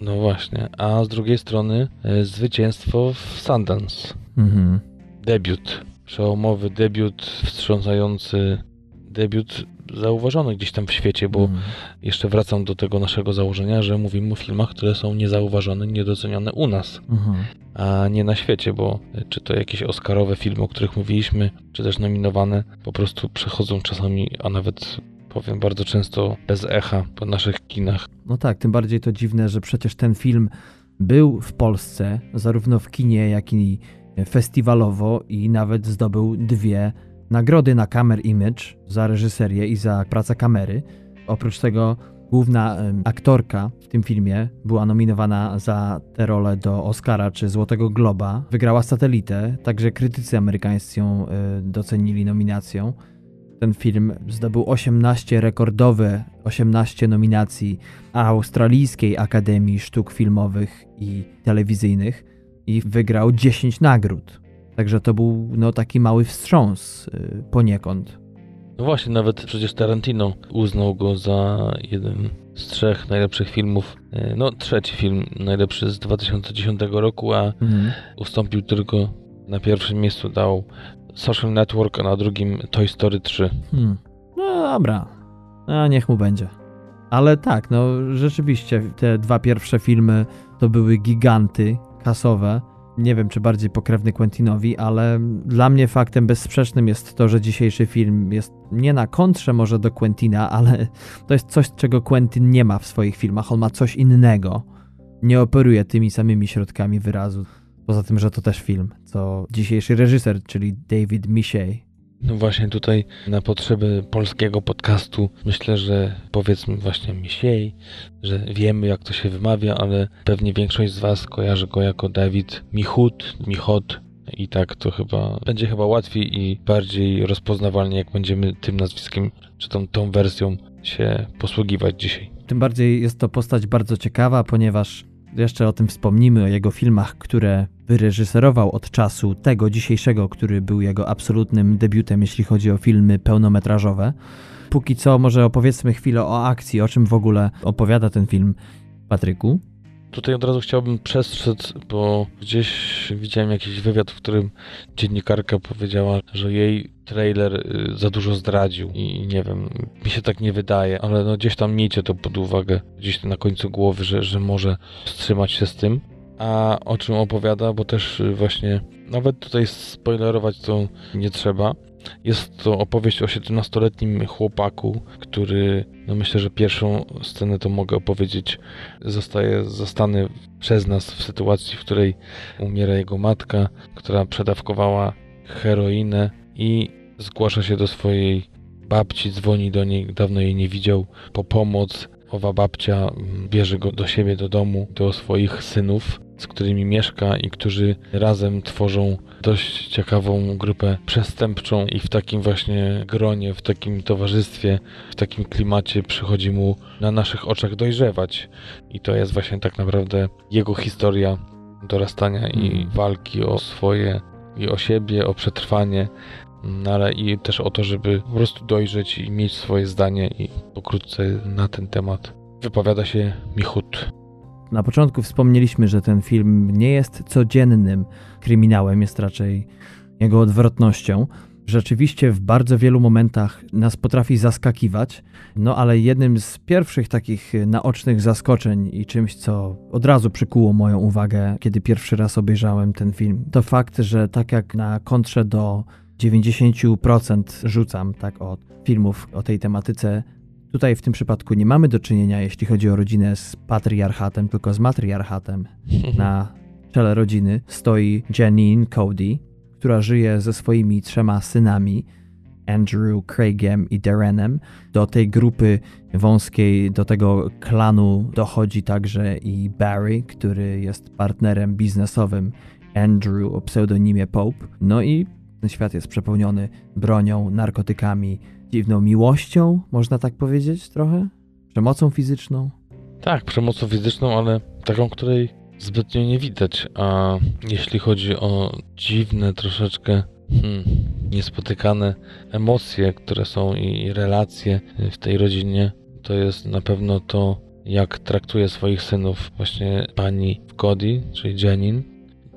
No właśnie, a z drugiej strony y, zwycięstwo w Sundance. Mhm. Debiut, przełomowy debiut, wstrząsający debiut zauważony gdzieś tam w świecie, bo mhm. jeszcze wracam do tego naszego założenia, że mówimy o filmach, które są niezauważone, niedocenione u nas, mhm. a nie na świecie, bo czy to jakieś oscarowe filmy, o których mówiliśmy, czy też nominowane, po prostu przechodzą czasami, a nawet powiem bardzo często bez echa po naszych kinach. No tak, tym bardziej to dziwne, że przecież ten film był w Polsce, zarówno w kinie, jak i festiwalowo, i nawet zdobył dwie nagrody na Camera Image za reżyserię i za pracę kamery. Oprócz tego główna aktorka w tym filmie była nominowana za tę rolę do Oscara czy Złotego Globa. Wygrała Satelitę, także krytycy amerykańscy ją docenili nominacją. Ten film zdobył osiemnaście rekordowe, osiemnaście nominacji Australijskiej Akademii Sztuk Filmowych i Telewizyjnych i wygrał dziesięć nagród. Także to był no, taki mały wstrząs yy, poniekąd. No właśnie, nawet przecież Tarantino uznał go za jeden z trzech najlepszych filmów. Yy, no trzeci film najlepszy z dwa tysiące dziesiątego roku, a mhm. ustąpił tylko, na pierwszym miejscu dał Social Network, a na drugim Toy Story trzy. Hmm. No dobra, a niech mu będzie. Ale tak, no rzeczywiście te dwa pierwsze filmy to były giganty kasowe. Nie wiem, czy bardziej pokrewny Quentinowi, ale dla mnie faktem bezsprzecznym jest to, że dzisiejszy film jest nie na kontrze może do Quentina, ale to jest coś, czego Quentin nie ma w swoich filmach. On ma coś innego. Nie operuje tymi samymi środkami wyrazu. Poza tym, że to też film, co dzisiejszy reżyser, czyli David Michôd. No właśnie tutaj na potrzeby polskiego podcastu myślę, że powiedzmy właśnie Michôd, że wiemy jak to się wymawia, ale pewnie większość z was kojarzy go jako David Michôd, Michôd i tak to chyba będzie chyba łatwiej i bardziej rozpoznawalnie, jak będziemy tym nazwiskiem czy tą, tą wersją się posługiwać dzisiaj. Tym bardziej jest to postać bardzo ciekawa, ponieważ jeszcze o tym wspomnimy, o jego filmach, które wyreżyserował od czasu tego dzisiejszego, który był jego absolutnym debiutem, jeśli chodzi o filmy pełnometrażowe. Póki co może opowiedzmy chwilę o akcji, o czym w ogóle opowiada ten film, Patryku. Tutaj od razu chciałbym przestrzec, bo gdzieś widziałem jakiś wywiad, w którym dziennikarka powiedziała, że jej trailer za dużo zdradził i nie wiem, mi się tak nie wydaje, ale no gdzieś tam miejcie to pod uwagę, gdzieś na końcu głowy, że, że może wstrzymać się z tym. A o czym opowiada, bo też właśnie nawet tutaj spoilerować to nie trzeba. Jest to opowieść o siedemnastoletnim chłopaku, który, no myślę, że pierwszą scenę to mogę opowiedzieć, zostaje zastany przez nas w sytuacji, w której umiera jego matka, która przedawkowała heroinę i zgłasza się do swojej babci, dzwoni do niej, dawno jej nie widział, po pomoc. Owa babcia bierze go do siebie, do domu, do swoich synów, z którymi mieszka i którzy razem tworzą dość ciekawą grupę przestępczą i w takim właśnie gronie, w takim towarzystwie, w takim klimacie przychodzi mu na naszych oczach dojrzewać. I to jest właśnie tak naprawdę jego historia dorastania i walki o swoje i o siebie, o przetrwanie, ale i też o to, żeby po prostu dojrzeć i mieć swoje zdanie i pokrótce na ten temat wypowiada się Michôd. Na początku wspomnieliśmy, że ten film nie jest codziennym kryminałem, jest raczej jego odwrotnością. Rzeczywiście w bardzo wielu momentach nas potrafi zaskakiwać, no ale jednym z pierwszych takich naocznych zaskoczeń i czymś, co od razu przykuło moją uwagę, kiedy pierwszy raz obejrzałem ten film, to fakt, że tak jak na kontrze do dziewięćdziesiąt procent rzucam tak od filmów o tej tematyce. Tutaj w tym przypadku nie mamy do czynienia, jeśli chodzi o rodzinę, z patriarchatem, tylko z matriarchatem. Na czele rodziny stoi Janine Cody, która żyje ze swoimi trzema synami, Andrew, Craigiem i Darrenem. Do tej grupy wąskiej, do tego klanu dochodzi także i Barry, który jest partnerem biznesowym Andrew o pseudonimie Pope. No i ten świat jest przepełniony bronią, narkotykami, dziwną miłością, można tak powiedzieć trochę? Przemocą fizyczną? Tak, przemocą fizyczną, ale taką, której zbytnio nie widać, a jeśli chodzi o dziwne, troszeczkę hmm, niespotykane emocje, które są i relacje w tej rodzinie, to jest na pewno to, jak traktuje swoich synów właśnie pani w Cody, czyli Janin,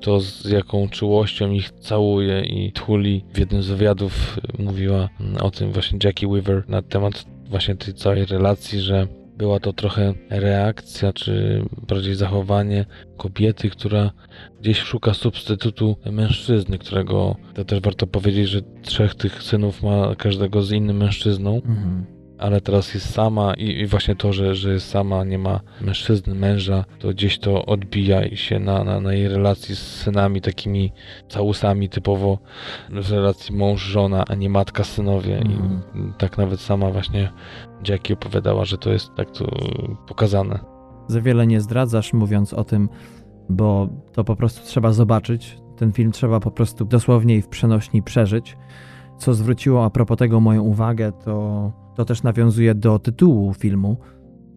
to z jaką czułością ich całuje i tuli. W jednym z wywiadów mówiła o tym właśnie Jackie Weaver na temat właśnie tej całej relacji, że była to trochę reakcja, czy bardziej zachowanie kobiety, która gdzieś szuka substytutu mężczyzny, którego, to też warto powiedzieć, że trzech tych synów ma każdego z innym mężczyzną, mhm. ale teraz jest sama i, i właśnie to, że, że jest sama, nie ma mężczyzny, męża, to gdzieś to odbija się na, na, na jej relacji z synami, takimi całusami typowo w relacji mąż-żona, a nie matka-synowie. Mhm. I tak nawet sama właśnie Jackie opowiadała, że to jest tak to pokazane. Za wiele nie zdradzasz, mówiąc o tym, bo to po prostu trzeba zobaczyć. Ten film trzeba po prostu dosłownie i w przenośni przeżyć. Co zwróciło a propos tego moją uwagę, to, to też nawiązuje do tytułu filmu.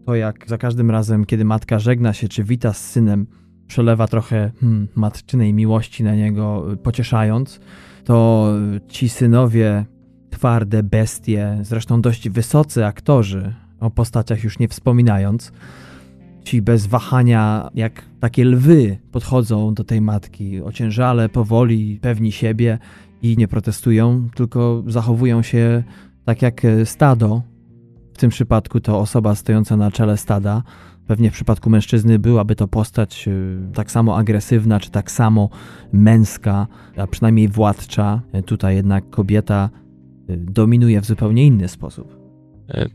To jak za każdym razem, kiedy matka żegna się czy wita z synem, przelewa trochę hmm, matczynej miłości na niego, pocieszając, to ci synowie, twarde bestie, zresztą dość wysocy aktorzy, o postaciach już nie wspominając, ci bez wahania, jak takie lwy, podchodzą do tej matki, ociężale, powoli, pewni siebie i nie protestują, tylko zachowują się tak jak stado. W tym przypadku to osoba stojąca na czele stada. Pewnie w przypadku mężczyzny byłaby to postać tak samo agresywna, czy tak samo męska, a przynajmniej władcza. Tutaj jednak kobieta dominuje w zupełnie inny sposób.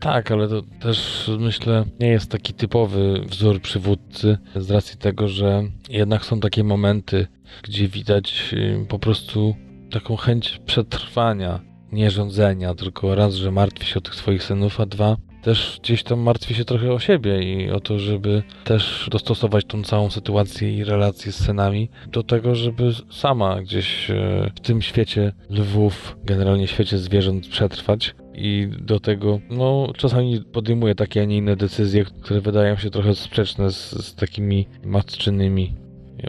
Tak, ale to też myślę nie jest taki typowy wzór przywódcy z racji tego, że jednak są takie momenty, gdzie widać po prostu taką chęć przetrwania, nie rządzenia, tylko raz, że martwi się o tych swoich synów, a dwa, też gdzieś tam martwi się trochę o siebie i o to, żeby też dostosować tą całą sytuację i relację z synami do tego, żeby sama gdzieś w tym świecie lwów, generalnie świecie zwierząt przetrwać i do tego no czasami podejmuje takie, a nie inne decyzje, które wydają się trochę sprzeczne z, z takimi matczynymi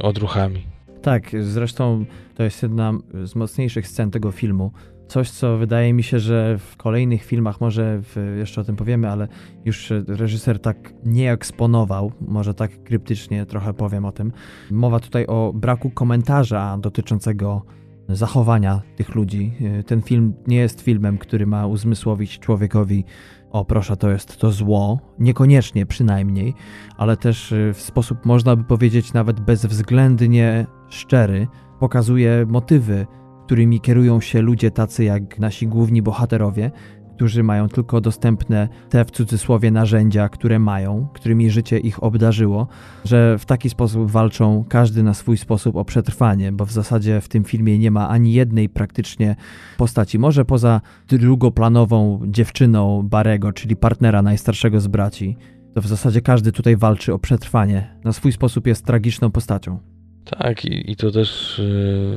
odruchami. Tak, zresztą to jest jedna z mocniejszych scen tego filmu. Coś, co wydaje mi się, że w kolejnych filmach, może w, jeszcze o tym powiemy, ale już reżyser tak nie eksponował, może tak kryptycznie trochę powiem o tym. Mowa tutaj o braku komentarza dotyczącego zachowania tych ludzi. Ten film nie jest filmem, który ma uzmysłowić człowiekowi, o proszę, to jest to zło, niekoniecznie przynajmniej, ale też w sposób, można by powiedzieć, nawet bezwzględnie szczery, pokazuje motywy, którymi kierują się ludzie tacy jak nasi główni bohaterowie, którzy mają tylko dostępne te w cudzysłowie narzędzia, które mają, którymi życie ich obdarzyło, że w taki sposób walczą każdy na swój sposób o przetrwanie, bo w zasadzie w tym filmie nie ma ani jednej praktycznie postaci, może poza drugoplanową dziewczyną Barego, czyli partnera najstarszego z braci, to w zasadzie każdy tutaj walczy o przetrwanie, na swój sposób jest tragiczną postacią. Tak, i, i to też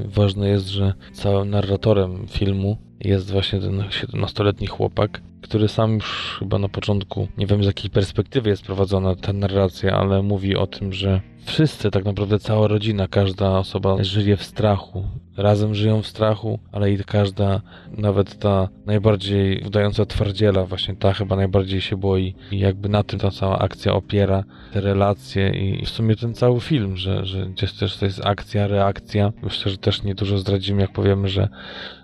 yy, ważne jest, że całym narratorem filmu jest właśnie ten siedemnastoletni chłopak, który sam już chyba na początku, nie wiem z jakiej perspektywy jest prowadzona ta narracja, ale mówi o tym, że wszyscy, tak naprawdę cała rodzina, każda osoba żyje w strachu. Razem żyją w strachu, ale i każda, nawet ta najbardziej udająca twardziela, właśnie ta chyba najbardziej się boi. I jakby na tym ta cała akcja opiera te relacje i w sumie ten cały film, że, że gdzieś też to jest akcja, reakcja. Myślę, że też niedużo zdradzimy, jak powiemy, że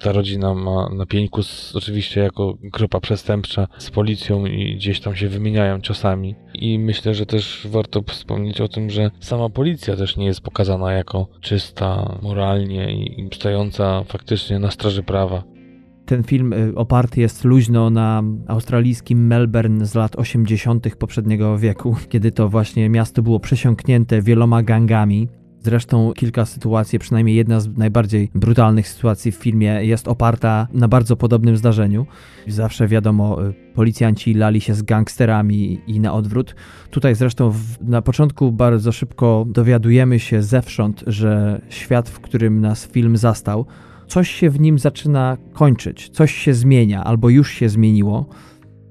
ta rodzina ma na pieńku z, oczywiście jako grupa przestępcza z policją i gdzieś tam się wymieniają ciosami. I myślę, że też warto wspomnieć o tym, że sama policja też nie jest pokazana jako czysta, moralnie i stojąca faktycznie na straży prawa. Ten film oparty jest luźno na australijskim Melbourne z lat osiemdziesiątych poprzedniego wieku, kiedy to właśnie miasto było przesiąknięte wieloma gangami, Zresztą kilka sytuacji, przynajmniej jedna z najbardziej brutalnych sytuacji w filmie jest oparta na bardzo podobnym zdarzeniu. Zawsze wiadomo, policjanci lali się z gangsterami i na odwrót. Tutaj zresztą w, na początku bardzo szybko dowiadujemy się zewsząd, że świat, w którym nas film zastał, coś się w nim zaczyna kończyć, coś się zmienia albo już się zmieniło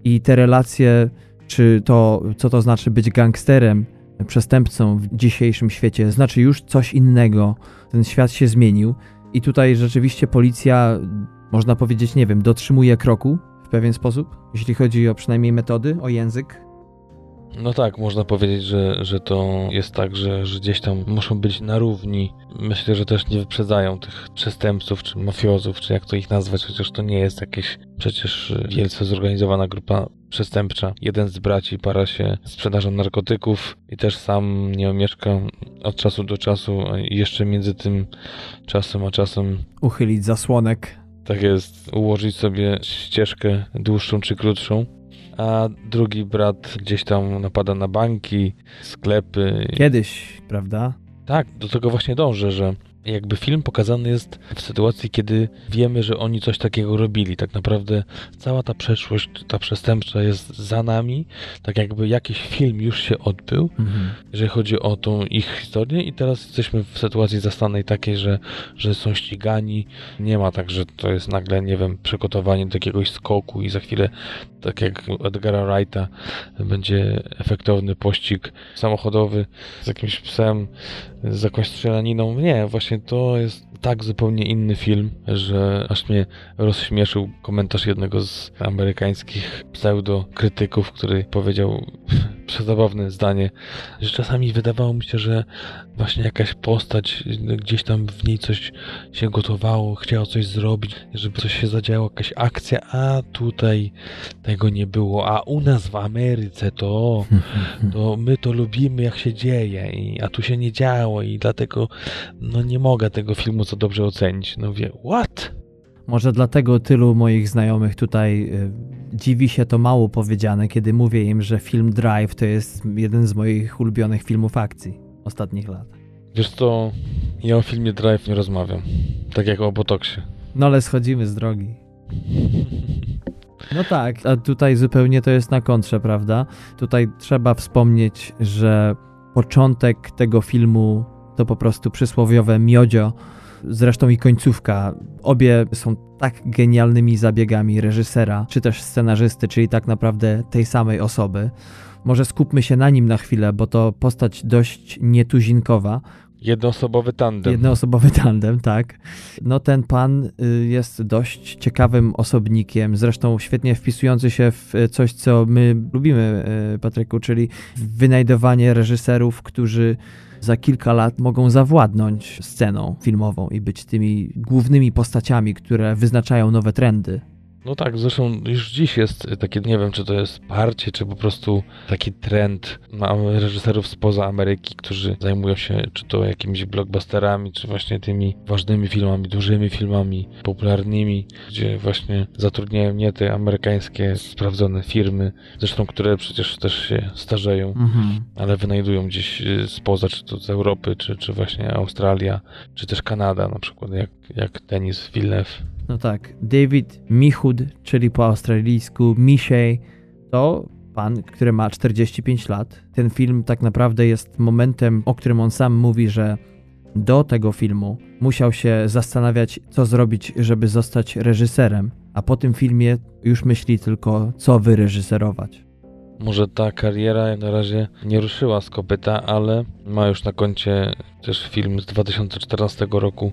i te relacje, czy to, co to znaczy być gangsterem, przestępcą w dzisiejszym świecie, znaczy już coś innego. Ten świat się zmienił i tutaj rzeczywiście policja, można powiedzieć, nie wiem, dotrzymuje kroku w pewien sposób, jeśli chodzi o przynajmniej metody, o język. No tak, można powiedzieć, że, że to jest tak, że, że gdzieś tam muszą być na równi. Myślę, że też nie wyprzedzają tych przestępców, czy mafiozów, czy jak to ich nazwać, chociaż to nie jest jakieś przecież wielce zorganizowana grupa przestępcza. Jeden z braci para się sprzedażą narkotyków i też sam nie omieszka od czasu do czasu, a jeszcze między tym czasem a czasem uchylić zasłonek. Tak jest, ułożyć sobie ścieżkę dłuższą czy krótszą. A drugi brat gdzieś tam napada na banki, sklepy. Kiedyś, prawda? Tak, do tego właśnie dążę, że jakby film pokazany jest w sytuacji, kiedy wiemy, że oni coś takiego robili. Tak naprawdę cała ta przeszłość, ta przestępcza jest za nami. Tak jakby jakiś film już się odbył, mhm. jeżeli chodzi o tą ich historię i teraz jesteśmy w sytuacji zastanej takiej, że, że są ścigani. Nie ma tak, że to jest nagle, nie wiem, przygotowanie do jakiegoś skoku i za chwilę, tak jak u Edgara Wrighta, będzie efektowny pościg samochodowy z jakimś psem, z jakąś strzelaniną. Nie, właśnie to jest tak zupełnie inny film, że aż mnie rozśmieszył komentarz jednego z amerykańskich pseudokrytyków, który powiedział przezabawne zdanie, że czasami wydawało mi się, że właśnie jakaś postać, gdzieś tam w niej coś się gotowało, chciało coś zrobić, żeby coś się zadziało, jakaś akcja, a tutaj tego nie było, a u nas w Ameryce to, to my to lubimy, jak się dzieje, i, a tu się nie działo i dlatego no nie mogę tego filmu co dobrze ocenić. No wie, what? Może dlatego tylu moich znajomych tutaj y, dziwi się to mało powiedziane, kiedy mówię im, że film Drive to jest jeden z moich ulubionych filmów akcji ostatnich lat. Wiesz co, ja o filmie Drive nie rozmawiam. Tak jak o botoksie. No ale schodzimy z drogi. No tak, a tutaj zupełnie to jest na kontrze, prawda? Tutaj trzeba wspomnieć, że początek tego filmu to po prostu przysłowiowe miodzio, zresztą i końcówka. Obie są tak genialnymi zabiegami reżysera, czy też scenarzysty, czyli tak naprawdę tej samej osoby. Może skupmy się na nim na chwilę, bo to postać dość nietuzinkowa. Jednoosobowy tandem. Jednoosobowy tandem, tak. No ten pan jest dość ciekawym osobnikiem, zresztą świetnie wpisujący się w coś, co my lubimy, Patryku, czyli wynajdowanie reżyserów, którzy za kilka lat mogą zawładnąć sceną filmową i być tymi głównymi postaciami, które wyznaczają nowe trendy. No tak, zresztą już dziś jest takie, nie wiem, czy to jest parcie, czy po prostu taki trend reżyserów spoza Ameryki, którzy zajmują się czy to jakimiś blockbusterami, czy właśnie tymi ważnymi filmami, dużymi filmami, popularnymi, gdzie właśnie zatrudniają nie te amerykańskie sprawdzone firmy, zresztą które przecież też się starzeją, mhm. ale wynajdują gdzieś spoza, czy to z Europy, czy, czy właśnie Australia, czy też Kanada na przykład, jak, jak Denis Villeneuve. No tak, David Michôd, czyli po australijsku Michôd, to pan, który ma czterdzieści pięć lat. Ten film tak naprawdę jest momentem, o którym on sam mówi, że do tego filmu musiał się zastanawiać, co zrobić, żeby zostać reżyserem, a po tym filmie już myśli tylko, co wyreżyserować. Może ta kariera jak na razie nie ruszyła z kopyta, ale ma już na koncie też film z dwa tysiące czternastego roku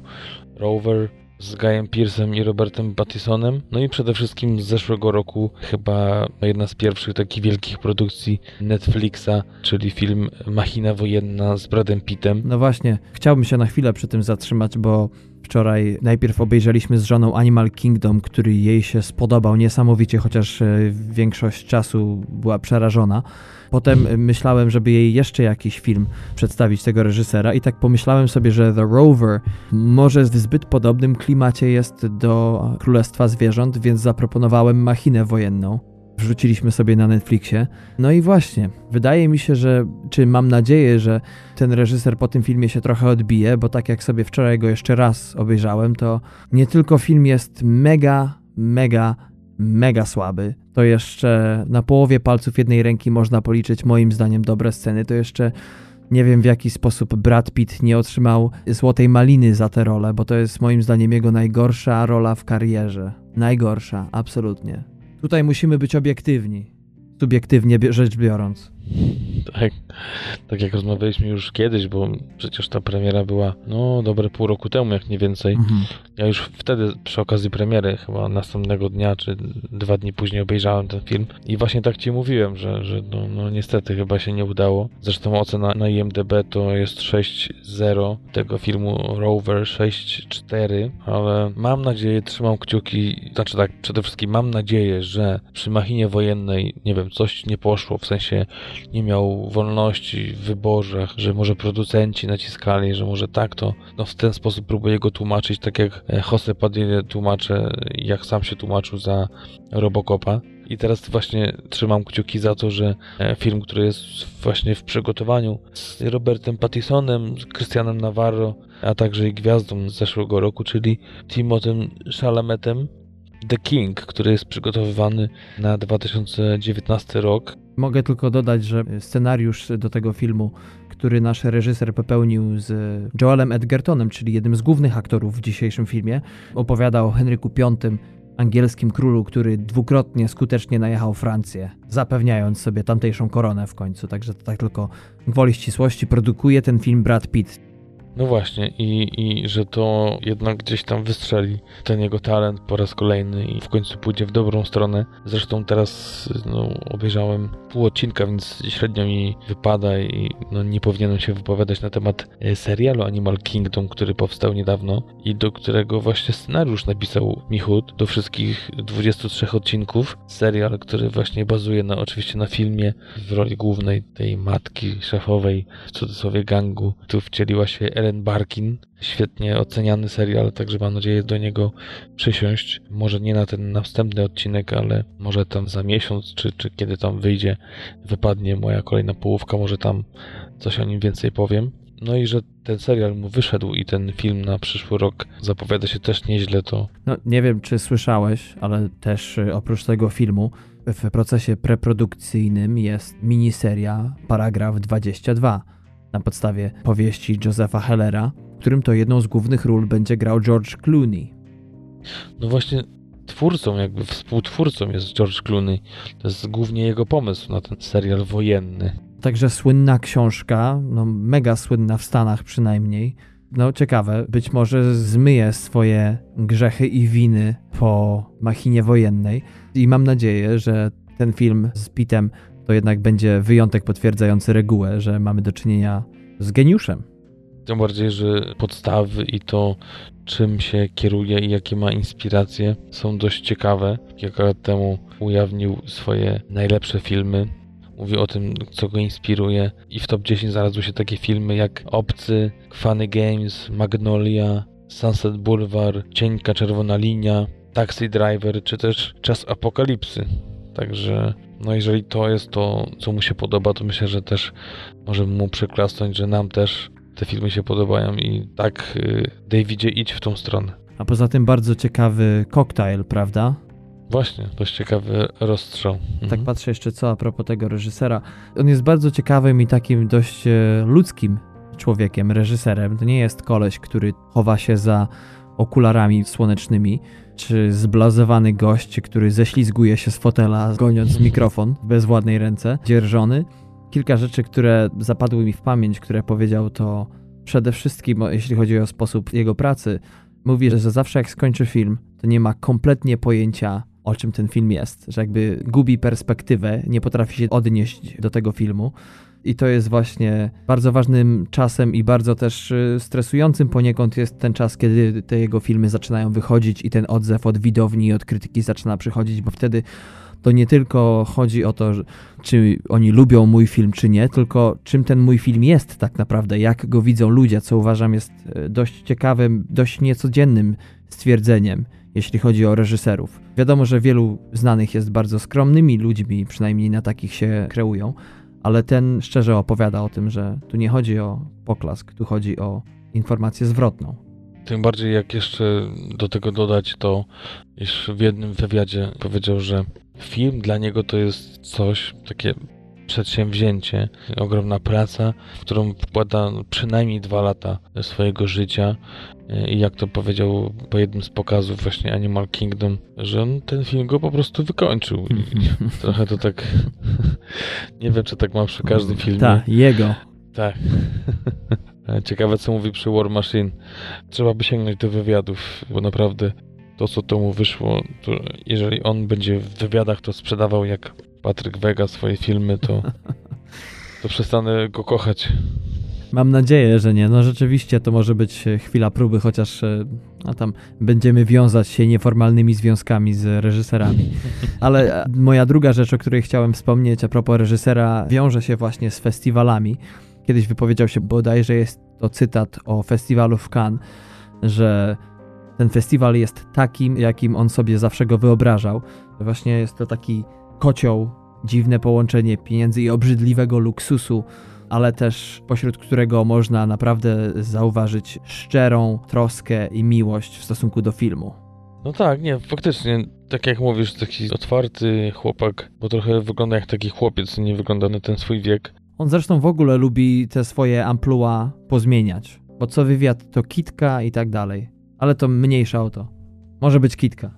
Rover, z Guyem Pearcem i Robertem Pattisonem. No i przede wszystkim z zeszłego roku chyba jedna z pierwszych takich wielkich produkcji Netflixa, czyli film Machina wojenna z Bradem Pittem. No właśnie, chciałbym się na chwilę przy tym zatrzymać, bo wczoraj najpierw obejrzeliśmy z żoną Animal Kingdom, który jej się spodobał niesamowicie, chociaż większość czasu była przerażona. Potem myślałem, żeby jej jeszcze jakiś film przedstawić tego reżysera i tak pomyślałem sobie, że The Rover może w zbyt podobnym klimacie jest do Królestwa Zwierząt, więc zaproponowałem Machinę Wojenną. wrzuciliśmy sobie na Netflixie. No i właśnie, wydaje mi się, że, czy mam nadzieję, że ten reżyser po tym filmie się trochę odbije, bo tak jak sobie wczoraj go jeszcze raz obejrzałem, to nie tylko film jest mega, mega, mega słaby, to jeszcze na połowie palców jednej ręki można policzyć moim zdaniem dobre sceny, to jeszcze nie wiem w jaki sposób Brad Pitt nie otrzymał Złotej Maliny za tę rolę, bo to jest moim zdaniem jego najgorsza rola w karierze. Najgorsza, absolutnie. Tutaj musimy być obiektywni, subiektywnie rzecz biorąc. Tak, tak jak rozmawialiśmy już kiedyś, bo przecież ta premiera była no dobre pół roku temu, jak nie więcej. Mhm. Ja już wtedy przy okazji premiery, chyba następnego dnia czy dwa dni później obejrzałem ten film i właśnie tak ci mówiłem, że, że no, no niestety chyba się nie udało. Zresztą ocena na I M D B to jest sześć zero tego filmu Rover, sześć cztery, ale mam nadzieję, trzymam kciuki, znaczy tak, przede wszystkim mam nadzieję, że przy machinie wojennej, nie wiem, coś nie poszło, w sensie nie miał wolności w wyborach, że może producenci naciskali, że może tak, to no w ten sposób próbuję go tłumaczyć, tak jak Jose Padilla tłumaczę, jak sam się tłumaczył za Robocopa. I teraz właśnie trzymam kciuki za to, że film, który jest właśnie w przygotowaniu z Robertem Pattisonem, z Christianem Navarro, a także i gwiazdą z zeszłego roku, czyli Timothym Chalametem, The King, który jest przygotowywany na dwa tysiące dziewiętnasty rok. Mogę tylko dodać, że scenariusz do tego filmu, który nasz reżyser popełnił z Joelem Edgertonem, czyli jednym z głównych aktorów w dzisiejszym filmie, opowiada o Henryku piątym, angielskim królu, który dwukrotnie skutecznie najechał Francję, zapewniając sobie tamtejszą koronę w końcu. Także to tak tylko gwoli ścisłości produkuje ten film Brad Pitt. No właśnie i, i że to jednak gdzieś tam wystrzeli ten jego talent po raz kolejny i w końcu pójdzie w dobrą stronę. Zresztą teraz no, obejrzałem pół odcinka, więc średnio mi wypada i no, nie powinienem się wypowiadać na temat serialu Animal Kingdom, który powstał niedawno i do którego właśnie scenariusz napisał Michôd do wszystkich dwudziestu trzech odcinków. Serial, który właśnie bazuje na, oczywiście na filmie w roli głównej tej matki szefowej, w cudzysłowie gangu. Tu wcieliła się Ellen Barkin, świetnie oceniany serial, także mam nadzieję do niego przysiąść. Może nie na ten następny odcinek, ale może tam za miesiąc, czy, czy kiedy tam wyjdzie, wypadnie moja kolejna połówka, może tam coś o nim więcej powiem. No i że ten serial mu wyszedł i ten film na przyszły rok zapowiada się też nieźle, to... No nie wiem, czy słyszałeś, ale też oprócz tego filmu w procesie preprodukcyjnym jest miniseria Paragraf dwadzieścia dwa. Na podstawie powieści Josepha Hellera, w którym to jedną z głównych ról będzie grał George Clooney. No właśnie twórcą, jakby współtwórcą jest George Clooney. To jest głównie jego pomysł na ten serial wojenny. Także słynna książka, no mega słynna w Stanach przynajmniej. No ciekawe, być może zmyje swoje grzechy i winy po machinie wojennej i mam nadzieję, że ten film z Pittem to jednak będzie wyjątek potwierdzający regułę, że mamy do czynienia z geniuszem. Tym bardziej, że podstawy i to, czym się kieruje i jakie ma inspiracje, są dość ciekawe. Kilka lat temu ujawnił swoje najlepsze filmy. Mówił o tym, co go inspiruje. I w top dziesięć znalazły się takie filmy jak Obcy, Funny Games, Magnolia, Sunset Boulevard, Cienka Czerwona Linia, Taxi Driver, czy też Czas Apokalipsy. Także... No jeżeli to jest to, co mu się podoba, to myślę, że też możemy mu przyklasnąć, że nam też te filmy się podobają i tak, Davidzie, idź w tą stronę. A poza tym bardzo ciekawy koktajl, prawda? Właśnie, dość ciekawy rozstrzał. Mhm. Tak patrzę jeszcze co a propos tego reżysera. On jest bardzo ciekawym i takim dość ludzkim człowiekiem, reżyserem. To nie jest koleś, który chowa się za okularami słonecznymi, czy zblazowany gość, który ześlizguje się z fotela, goniąc mikrofon w bezwładnej ręce, dzierżony. Kilka rzeczy, które zapadły mi w pamięć, które powiedział, to przede wszystkim, jeśli chodzi o sposób jego pracy, mówi, że zawsze jak skończy film, to nie ma kompletnie pojęcia, o czym ten film jest, że jakby gubi perspektywę, nie potrafi się odnieść do tego filmu. I to jest właśnie bardzo ważnym czasem i bardzo też stresującym poniekąd jest ten czas, kiedy te jego filmy zaczynają wychodzić i ten odzew od widowni i od krytyki zaczyna przychodzić, bo wtedy to nie tylko chodzi o to, czy oni lubią mój film, czy nie, tylko czym ten mój film jest tak naprawdę, jak go widzą ludzie, co uważam jest dość ciekawym, dość niecodziennym stwierdzeniem jeśli chodzi o reżyserów. Wiadomo, że wielu znanych jest bardzo skromnymi ludźmi, przynajmniej na takich się kreują, ale ten szczerze opowiada o tym, że tu nie chodzi o poklask, tu chodzi o informację zwrotną. Tym bardziej jak jeszcze do tego dodać to, iż w jednym wywiadzie powiedział, że film dla niego to jest coś, takie przedsięwzięcie, ogromna praca, w którą wkłada przynajmniej dwa lata swojego życia i jak to powiedział po jednym z pokazów właśnie Animal Kingdom, że on ten film go po prostu wykończył. I trochę to tak, nie wiem, czy tak ma przy każdym filmie. Tak, jego. Tak. Ciekawe, co mówi przy War Machine. Trzeba by sięgnąć do wywiadów, bo naprawdę to, co to mu wyszło, to jeżeli on będzie w wywiadach to sprzedawał jak Patryk Wega swoje filmy, to, to przestanę go kochać. Mam nadzieję, że nie. No rzeczywiście to może być chwila próby, chociaż a tam będziemy wiązać się nieformalnymi związkami z reżyserami. Ale moja druga rzecz, o której chciałem wspomnieć a propos reżysera, wiąże się właśnie z festiwalami. Kiedyś wypowiedział się bodajże, jest to cytat o festiwalu w Cannes, że ten festiwal jest takim, jakim on sobie zawsze go wyobrażał. Właśnie jest to taki kocioł, dziwne połączenie pieniędzy i obrzydliwego luksusu, ale też pośród którego można naprawdę zauważyć szczerą troskę i miłość w stosunku do filmu. No tak, nie, faktycznie, tak jak mówisz, taki otwarty chłopak, bo trochę wygląda jak taki chłopiec, nie wygląda na ten swój wiek. On zresztą w ogóle lubi te swoje amplua pozmieniać, bo co wywiad to kitka i tak dalej, ale to mniejsza o to. Może być kitka.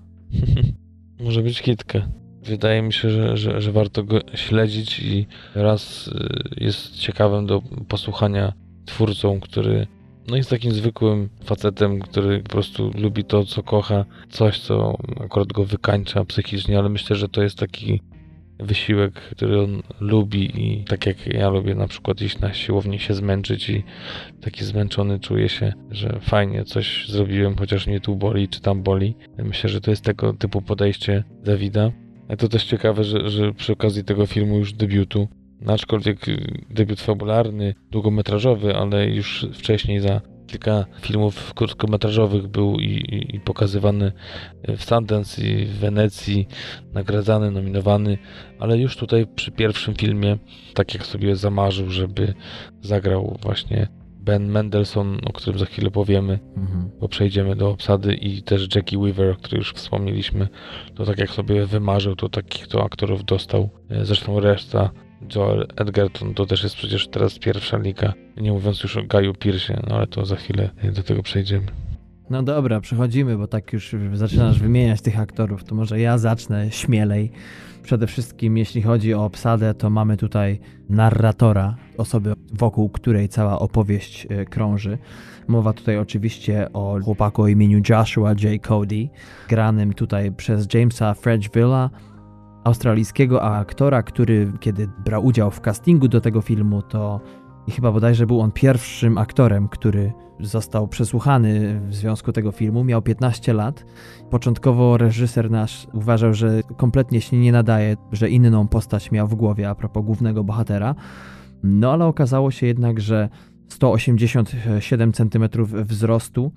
Może być kitka. Wydaje mi się, że, że, że warto go śledzić i raz jest ciekawym do posłuchania twórcą, który no jest takim zwykłym facetem, który po prostu lubi to, co kocha, coś, co akurat go wykańcza psychicznie, ale myślę, że to jest taki wysiłek, który on lubi i tak jak ja lubię na przykład iść na siłownię się zmęczyć i taki zmęczony czuję się, że fajnie coś zrobiłem, chociaż mnie tu boli czy tam boli. Myślę, że to jest tego typu podejście Davida. A to też ciekawe, że, że przy okazji tego filmu już debiutu, aczkolwiek debiut fabularny, długometrażowy, ale już wcześniej za kilka filmów krótkometrażowych był i, i, i pokazywany w Sundance i w Wenecji, nagradzany, nominowany, ale już tutaj przy pierwszym filmie, tak jak sobie zamarzył, żeby zagrał właśnie Ben Mendelsohn, o którym za chwilę powiemy, mhm. bo przejdziemy do obsady, i też Jackie Weaver, o której już wspomnieliśmy, to tak jak sobie wymarzył, to takich to aktorów dostał. Zresztą reszta, Joel Edgerton, to też jest przecież teraz pierwsza liga, nie mówiąc już o Guyu Pearce, no ale to za chwilę do tego przejdziemy. No dobra, przechodzimy, bo tak już zaczynasz wymieniać tych aktorów, to może ja zacznę śmielej. Przede wszystkim jeśli chodzi o obsadę, to mamy tutaj narratora, osoby, wokół której cała opowieść krąży. Mowa tutaj oczywiście o chłopaku o imieniu Joshua J. Cody, granym tutaj przez Jamesa Frecheville'a, australijskiego aktora, który kiedy brał udział w castingu do tego filmu, to i chyba bodajże był on pierwszym aktorem, który został przesłuchany w związku tego filmu. Miał piętnaście lat. Początkowo reżyser nasz uważał, że kompletnie się nie nadaje, że inną postać miał w głowie a propos głównego bohatera. No ale okazało się jednak, że sto osiemdziesiąt siedem centymetrów wzrostu,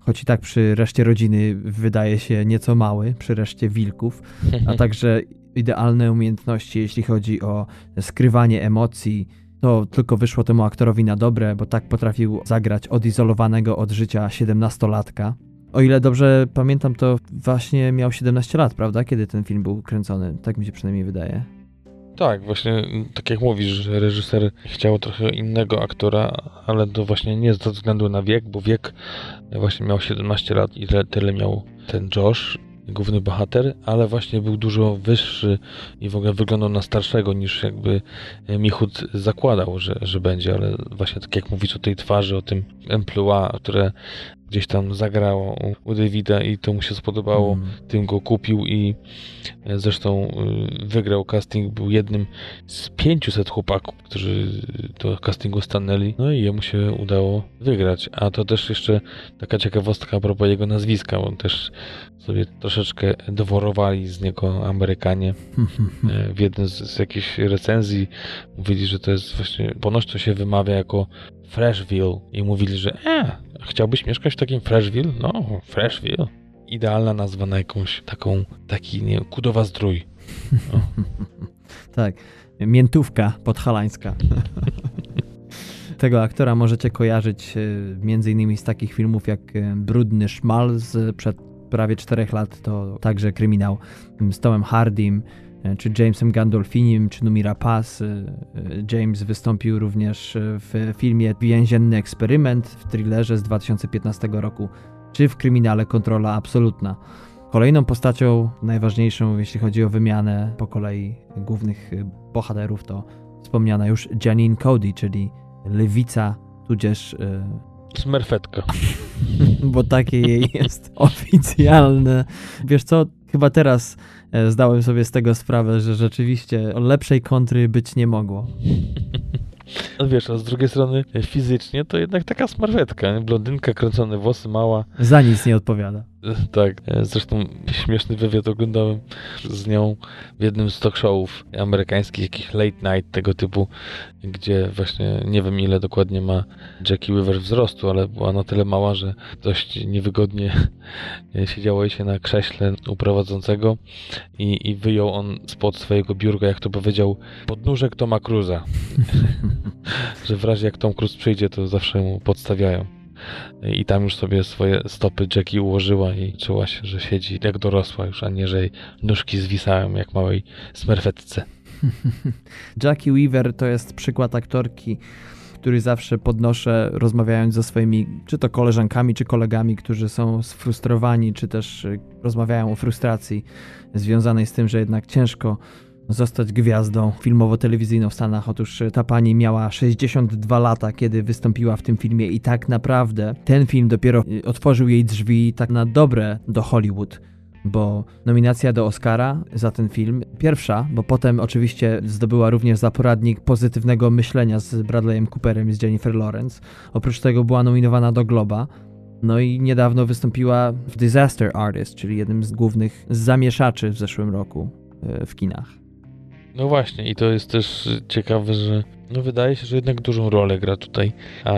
choć i tak przy reszcie rodziny wydaje się nieco mały, przy reszcie wilków, a także idealne umiejętności, jeśli chodzi o skrywanie emocji. To tylko wyszło temu aktorowi na dobre, bo tak potrafił zagrać odizolowanego od życia siedemnastolatka. O ile dobrze pamiętam, to właśnie miał siedemnaście lat, prawda? Kiedy ten film był kręcony, tak mi się przynajmniej wydaje. Tak, właśnie tak jak mówisz, że reżyser chciał trochę innego aktora, ale to właśnie nie ze względu na wiek, bo wiek właśnie miał siedemnaście lat i tyle miał ten Josh, główny bohater, ale właśnie był dużo wyższy i w ogóle wyglądał na starszego niż jakby Michôd zakładał, że, że będzie, ale właśnie tak jak mówisz o tej twarzy, o tym emploi, które gdzieś tam zagrało u Davida i to mu się spodobało, mm. tym go kupił i zresztą wygrał casting, był jednym z pięciuset chłopaków, którzy do castingu stanęli, no i jemu się udało wygrać, a to też jeszcze taka ciekawostka a propos jego nazwiska, on też sobie troszeczkę doworowali z niego Amerykanie. W jednym z, z jakichś recenzji mówili, że to jest właśnie, ponoć to się wymawia jako Frecheville i mówili, że e, chciałbyś mieszkać w takim Frecheville? No, Frecheville. idealna nazwa na jakąś taką, taki nie, kudowa zdrój. No. Tak, miętówka podhalańska. Tego aktora możecie kojarzyć m.in. z takich filmów jak Brudny Szmal z przed prawie czterech lat, to także kryminał z Tomem Hardym, czy Jamesem Gandolfinim, czy Numira Paz. James wystąpił również w filmie Więzienny Eksperyment, w thrillerze z dwa tysiące piętnastego roku, czy w kryminale Kontrola Absolutna. Kolejną postacią, najważniejszą jeśli chodzi o wymianę po kolei głównych bohaterów, to wspomniana już Janine Cody, czyli lewica, tudzież... Smerfetka. Bo takie jej jest oficjalne. Wiesz co, chyba teraz zdałem sobie z tego sprawę, że rzeczywiście lepszej kontry być nie mogło. No wiesz, a z drugiej strony fizycznie to jednak taka smarwetka, nie? Blondynka, kręcone włosy, mała. Za nic nie odpowiada. Tak, zresztą śmieszny wywiad oglądałem z nią w jednym z talk showów amerykańskich, jakichś late night tego typu, gdzie właśnie nie wiem ile dokładnie ma Jackie Weaver wzrostu, ale była na tyle mała, że dość niewygodnie siedziało jej się na krześle u prowadzącego i, i wyjął on spod swojego biurka, jak to powiedział, podnóżek Toma Cruise'a. Że w razie jak Tom Cruise przyjdzie, to zawsze mu podstawiają. I tam już sobie swoje stopy Jackie ułożyła i czuła się, że siedzi jak dorosła już, a nie, że jej nóżki zwisają jak małej smerfetce. Jackie Weaver to jest przykład aktorki, który zawsze podnoszę, rozmawiając ze swoimi czy to koleżankami, czy kolegami, którzy są sfrustrowani, czy też rozmawiają o frustracji związanej z tym, że jednak ciężko zostać gwiazdą filmowo-telewizyjną w Stanach. Otóż ta pani miała sześćdziesiąt dwa lata, kiedy wystąpiła w tym filmie i tak naprawdę ten film dopiero otworzył jej drzwi tak na dobre do Hollywood, bo nominacja do Oscara za ten film, pierwsza, bo potem oczywiście zdobyła również za poradnik pozytywnego myślenia z Bradleyem Cooperem i z Jennifer Lawrence. Oprócz tego była nominowana do Globa. No i niedawno wystąpiła w Disaster Artist, czyli jednym z głównych zamieszaczy w zeszłym roku w kinach. No właśnie, i to jest też ciekawe, że no wydaje się, że jednak dużą rolę gra tutaj, a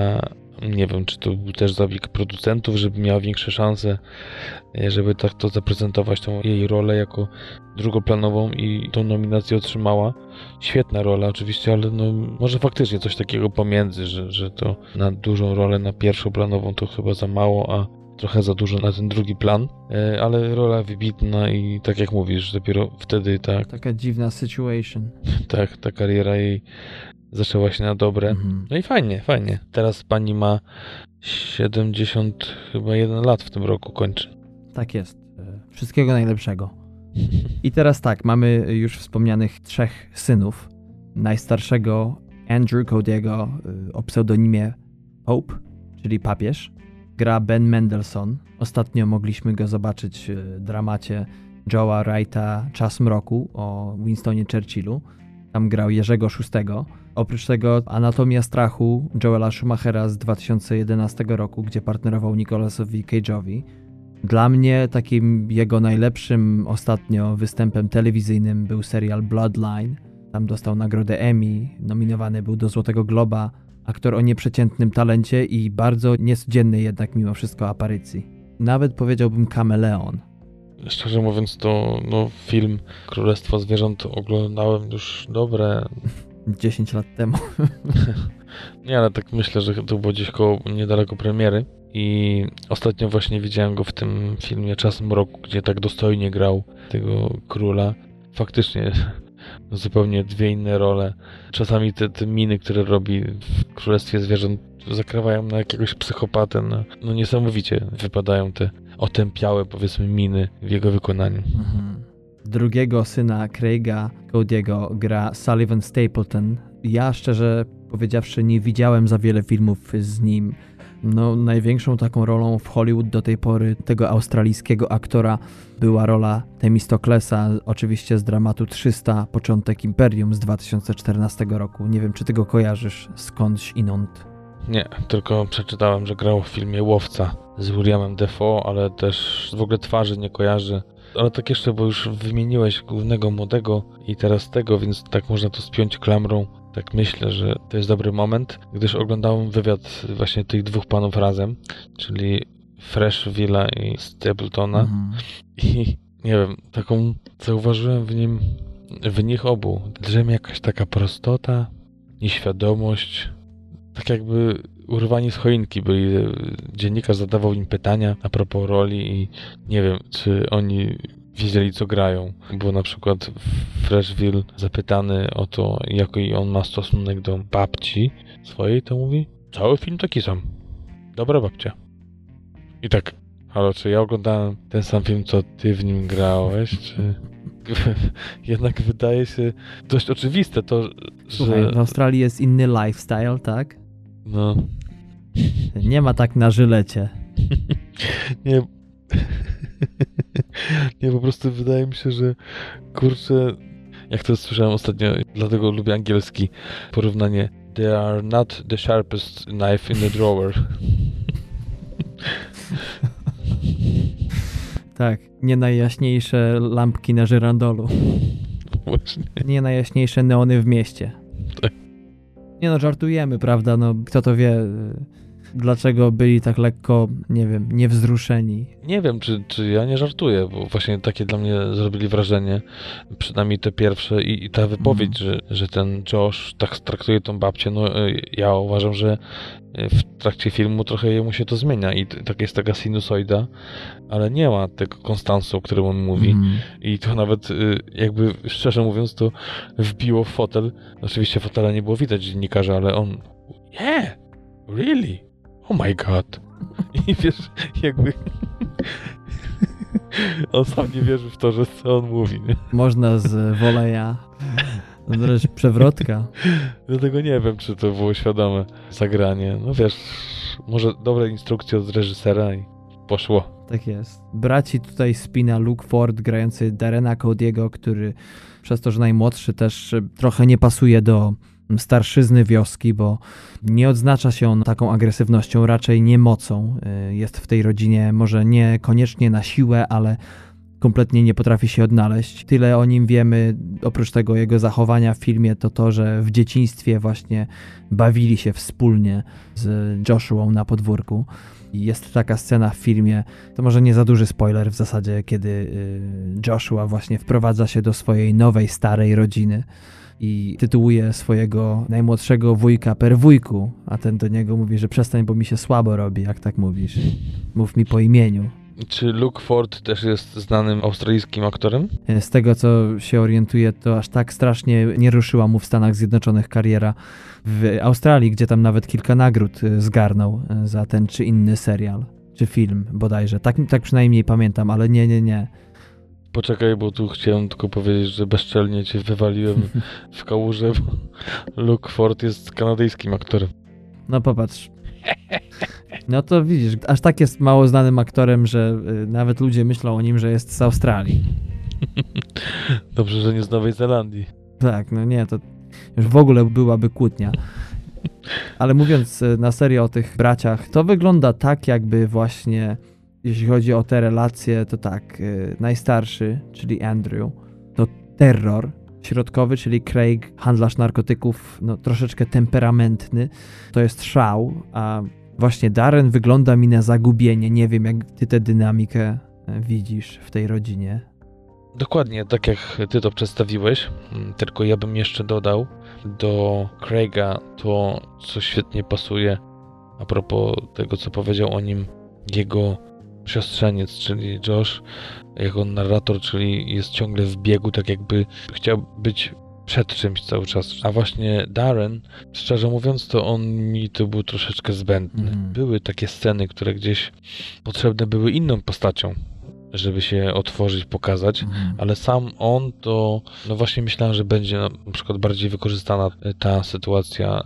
nie wiem, czy to był też zabieg producentów, żeby miała większe szanse, żeby tak to zaprezentować, tą jej rolę jako drugoplanową, i tą nominację otrzymała. Świetna rola oczywiście, ale no może faktycznie coś takiego pomiędzy, że, że to na dużą rolę, na pierwszoplanową to chyba za mało, a trochę za dużo na ten drugi plan, ale rola wybitna i tak jak mówisz, dopiero wtedy tak... Taka dziwna situation. Tak, ta kariera jej zaczęła się na dobre. Mhm. No i fajnie, fajnie. Teraz pani ma siedemdziesiąt chyba jeden lat w tym roku, kończy. Tak jest. Wszystkiego najlepszego. I teraz tak, mamy już wspomnianych trzech synów. Najstarszego Andrew Cody'ego o pseudonimie Pope, czyli papież. Gra Ben Mendelsohn. Ostatnio mogliśmy go zobaczyć w dramacie Joela Wrighta Czas mroku o Winstonie Churchillu. Tam grał Jerzego szóstego. Oprócz tego Anatomia strachu Joela Schumachera z dwa tysiące jedenastego roku, gdzie partnerował Nicolasowi Cage'owi. Dla mnie takim jego najlepszym ostatnio występem telewizyjnym był serial Bloodline. Tam dostał nagrodę Emmy, nominowany był do Złotego Globa. Aktor o nieprzeciętnym talencie i bardzo niecodziennej jednak mimo wszystko aparycji. Nawet powiedziałbym kameleon. Szczerze mówiąc to no, film Królestwo Zwierząt oglądałem już dobre... dziesięć lat temu. Nie, ale tak myślę, że to było gdzieś koło niedaleko premiery i ostatnio właśnie widziałem go w tym filmie Czas mroku, gdzie tak dostojnie grał tego króla. Faktycznie... zupełnie dwie inne role. Czasami te, te miny, które robi w Królestwie Zwierząt, zakrawają na jakiegoś psychopatę. No, no niesamowicie wypadają te otępiałe, powiedzmy, miny w jego wykonaniu. Mhm. Drugiego syna Craig'a Cody'ego gra Sullivan Stapleton. Ja szczerze powiedziawszy nie widziałem za wiele filmów z nim. No, największą taką rolą w Hollywood do tej pory tego australijskiego aktora była rola Themistoklesa, oczywiście z dramatu trzysta, początek Imperium z dwa tysiące czternastego roku. Nie wiem, czy ty go kojarzysz skądś inąd. Nie, tylko przeczytałem, że grał w filmie Łowca z Williamem Defoe, ale też w ogóle twarzy nie kojarzy. Ale tak jeszcze, bo już wymieniłeś głównego młodego i teraz tego, więc tak można to spiąć klamrą. Tak myślę, że to jest dobry moment, gdyż oglądałem wywiad właśnie tych dwóch panów razem, czyli Frecheville'a i Stapletona. Mhm. I nie wiem, taką zauważyłem w nim, w nich obu drzemie jakaś taka prostota, nieświadomość, tak jakby urwani z choinki byli. Dziennikarz zadawał im pytania a propos roli i nie wiem, czy oni wiedzieli, co grają. Bo na przykład Frecheville zapytany o to, jaki on ma stosunek do babci swojej, to mówi: cały film taki sam. Dobra babcia. I tak, halo, czy ja oglądałem ten sam film, co ty w nim grałeś, czy... Jednak wydaje się dość oczywiste to, że... Słuchaj, w Australii jest inny lifestyle, tak? No. Nie ma tak na żylecie. Nie... Nie, po prostu wydaje mi się, że kurczę... Jak to słyszałem ostatnio, dlatego lubię angielski porównanie. They are not the sharpest knife in the drawer. Tak, nie najjaśniejsze lampki na żyrandolu. Właśnie. Nie najjaśniejsze neony w mieście. Tak. Nie no, żartujemy, prawda? No, kto to wie, dlaczego byli tak lekko, nie wiem, niewzruszeni. Nie wiem, czy, czy ja nie żartuję, bo właśnie takie dla mnie zrobili wrażenie, przynajmniej te pierwsze i, i ta wypowiedź, mhm. że, że ten Josh tak traktuje tą babcię. No, ja uważam, że w trakcie filmu trochę jemu się to zmienia i tak jest taka sinusoida, ale nie ma tego konstansu, o którym on mówi. Mm. I to nawet jakby, szczerze mówiąc, to wbiło w fotel. Oczywiście fotela nie było widać dziennikarza, ale on yeah, really? Oh my god. I wiesz, jakby on sam nie wierzy w to, że co on mówi. Nie? Można z woleja no wreszcie przewrotka. Dlatego nie wiem, czy to było świadome zagranie. No wiesz, może dobre instrukcje od reżysera i poszło. Tak jest. Braci tutaj spina Luke Ford grający Darrena Cody'ego, który przez to, że najmłodszy, też trochę nie pasuje do starszyzny wioski, bo nie odznacza się on taką agresywnością, raczej niemocą. Jest w tej rodzinie może niekoniecznie na siłę, ale kompletnie nie potrafi się odnaleźć. Tyle o nim wiemy, oprócz tego jego zachowania w filmie, to to, że w dzieciństwie właśnie bawili się wspólnie z Joshuą na podwórku. Jest taka scena w filmie, to może nie za duży spoiler w zasadzie, kiedy Joshua właśnie wprowadza się do swojej nowej, starej rodziny i tytułuje swojego najmłodszego wujka per wujku, a ten do niego mówi, że przestań, bo mi się słabo robi, jak tak mówisz. Mów mi po imieniu. Czy Luke Ford też jest znanym australijskim aktorem? Z tego, co się orientuję, to aż tak strasznie nie ruszyła mu w Stanach Zjednoczonych kariera. W Australii, gdzie tam nawet kilka nagród zgarnął za ten czy inny serial, czy film bodajże. Tak, tak przynajmniej pamiętam, ale nie, nie, nie. Poczekaj, bo tu chciałem tylko powiedzieć, że bezczelnie cię wywaliłem w kałużę, bo Luke Ford jest kanadyjskim aktorem. No popatrz. No to widzisz, aż tak jest mało znanym aktorem, że nawet ludzie myślą o nim, że jest z Australii. Dobrze, że nie z Nowej Zelandii. Tak, no nie, to już w ogóle byłaby kłótnia. Ale mówiąc na serio o tych braciach, to wygląda tak, jakby właśnie, jeśli chodzi o te relacje, to tak, najstarszy, czyli Andrew, to terror. Środkowy, czyli Craig, handlarz narkotyków, no troszeczkę temperamentny, to jest szał, a właśnie Darren wygląda mi na zagubienie. Nie wiem, jak ty tę dynamikę widzisz w tej rodzinie. Dokładnie, tak jak ty to przedstawiłeś, tylko ja bym jeszcze dodał do Craiga to, co świetnie pasuje a propos tego, co powiedział o nim jego siostrzeniec, czyli Josh, jako narrator, czyli jest ciągle w biegu, tak jakby chciał być przed czymś cały czas. A właśnie Darren, szczerze mówiąc, to on mi to był troszeczkę zbędny. Mm. Były takie sceny, które gdzieś potrzebne były inną postacią, żeby się otworzyć, pokazać, mm. ale sam on to, no właśnie myślałem, że będzie na przykład bardziej wykorzystana ta sytuacja,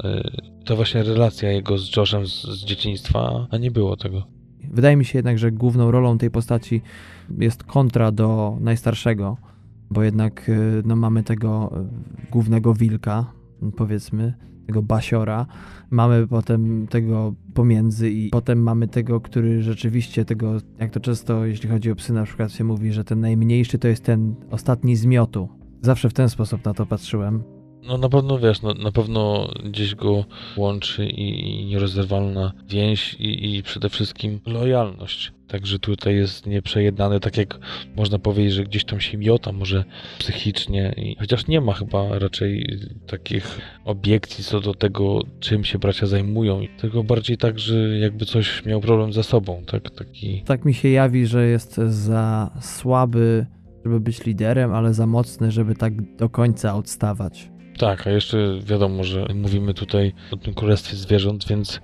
ta właśnie relacja jego z Joshem z, z dzieciństwa, a nie było tego. Wydaje mi się jednak, że główną rolą tej postaci jest kontra do najstarszego, bo jednak no, mamy tego głównego wilka, powiedzmy, tego basiora, mamy potem tego pomiędzy i potem mamy tego, który rzeczywiście tego, jak to często, jeśli chodzi o psy na przykład się mówi, że ten najmniejszy to jest ten ostatni z miotu. Zawsze w ten sposób na to patrzyłem. No na pewno, wiesz, na, na pewno gdzieś go łączy i, i nierozerwalna więź i, i przede wszystkim lojalność. Także tutaj jest nieprzejednany, tak jak można powiedzieć, że gdzieś tam się miota może psychicznie. I chociaż nie ma chyba raczej takich obiekcji co do tego, czym się bracia zajmują. Tylko bardziej tak, że jakby coś miał problem ze sobą. Tak, taki... tak mi się jawi, że jest za słaby, żeby być liderem, ale za mocny, żeby tak do końca odstawać. Tak, a jeszcze wiadomo, że mówimy tutaj o tym Królestwie Zwierząt, więc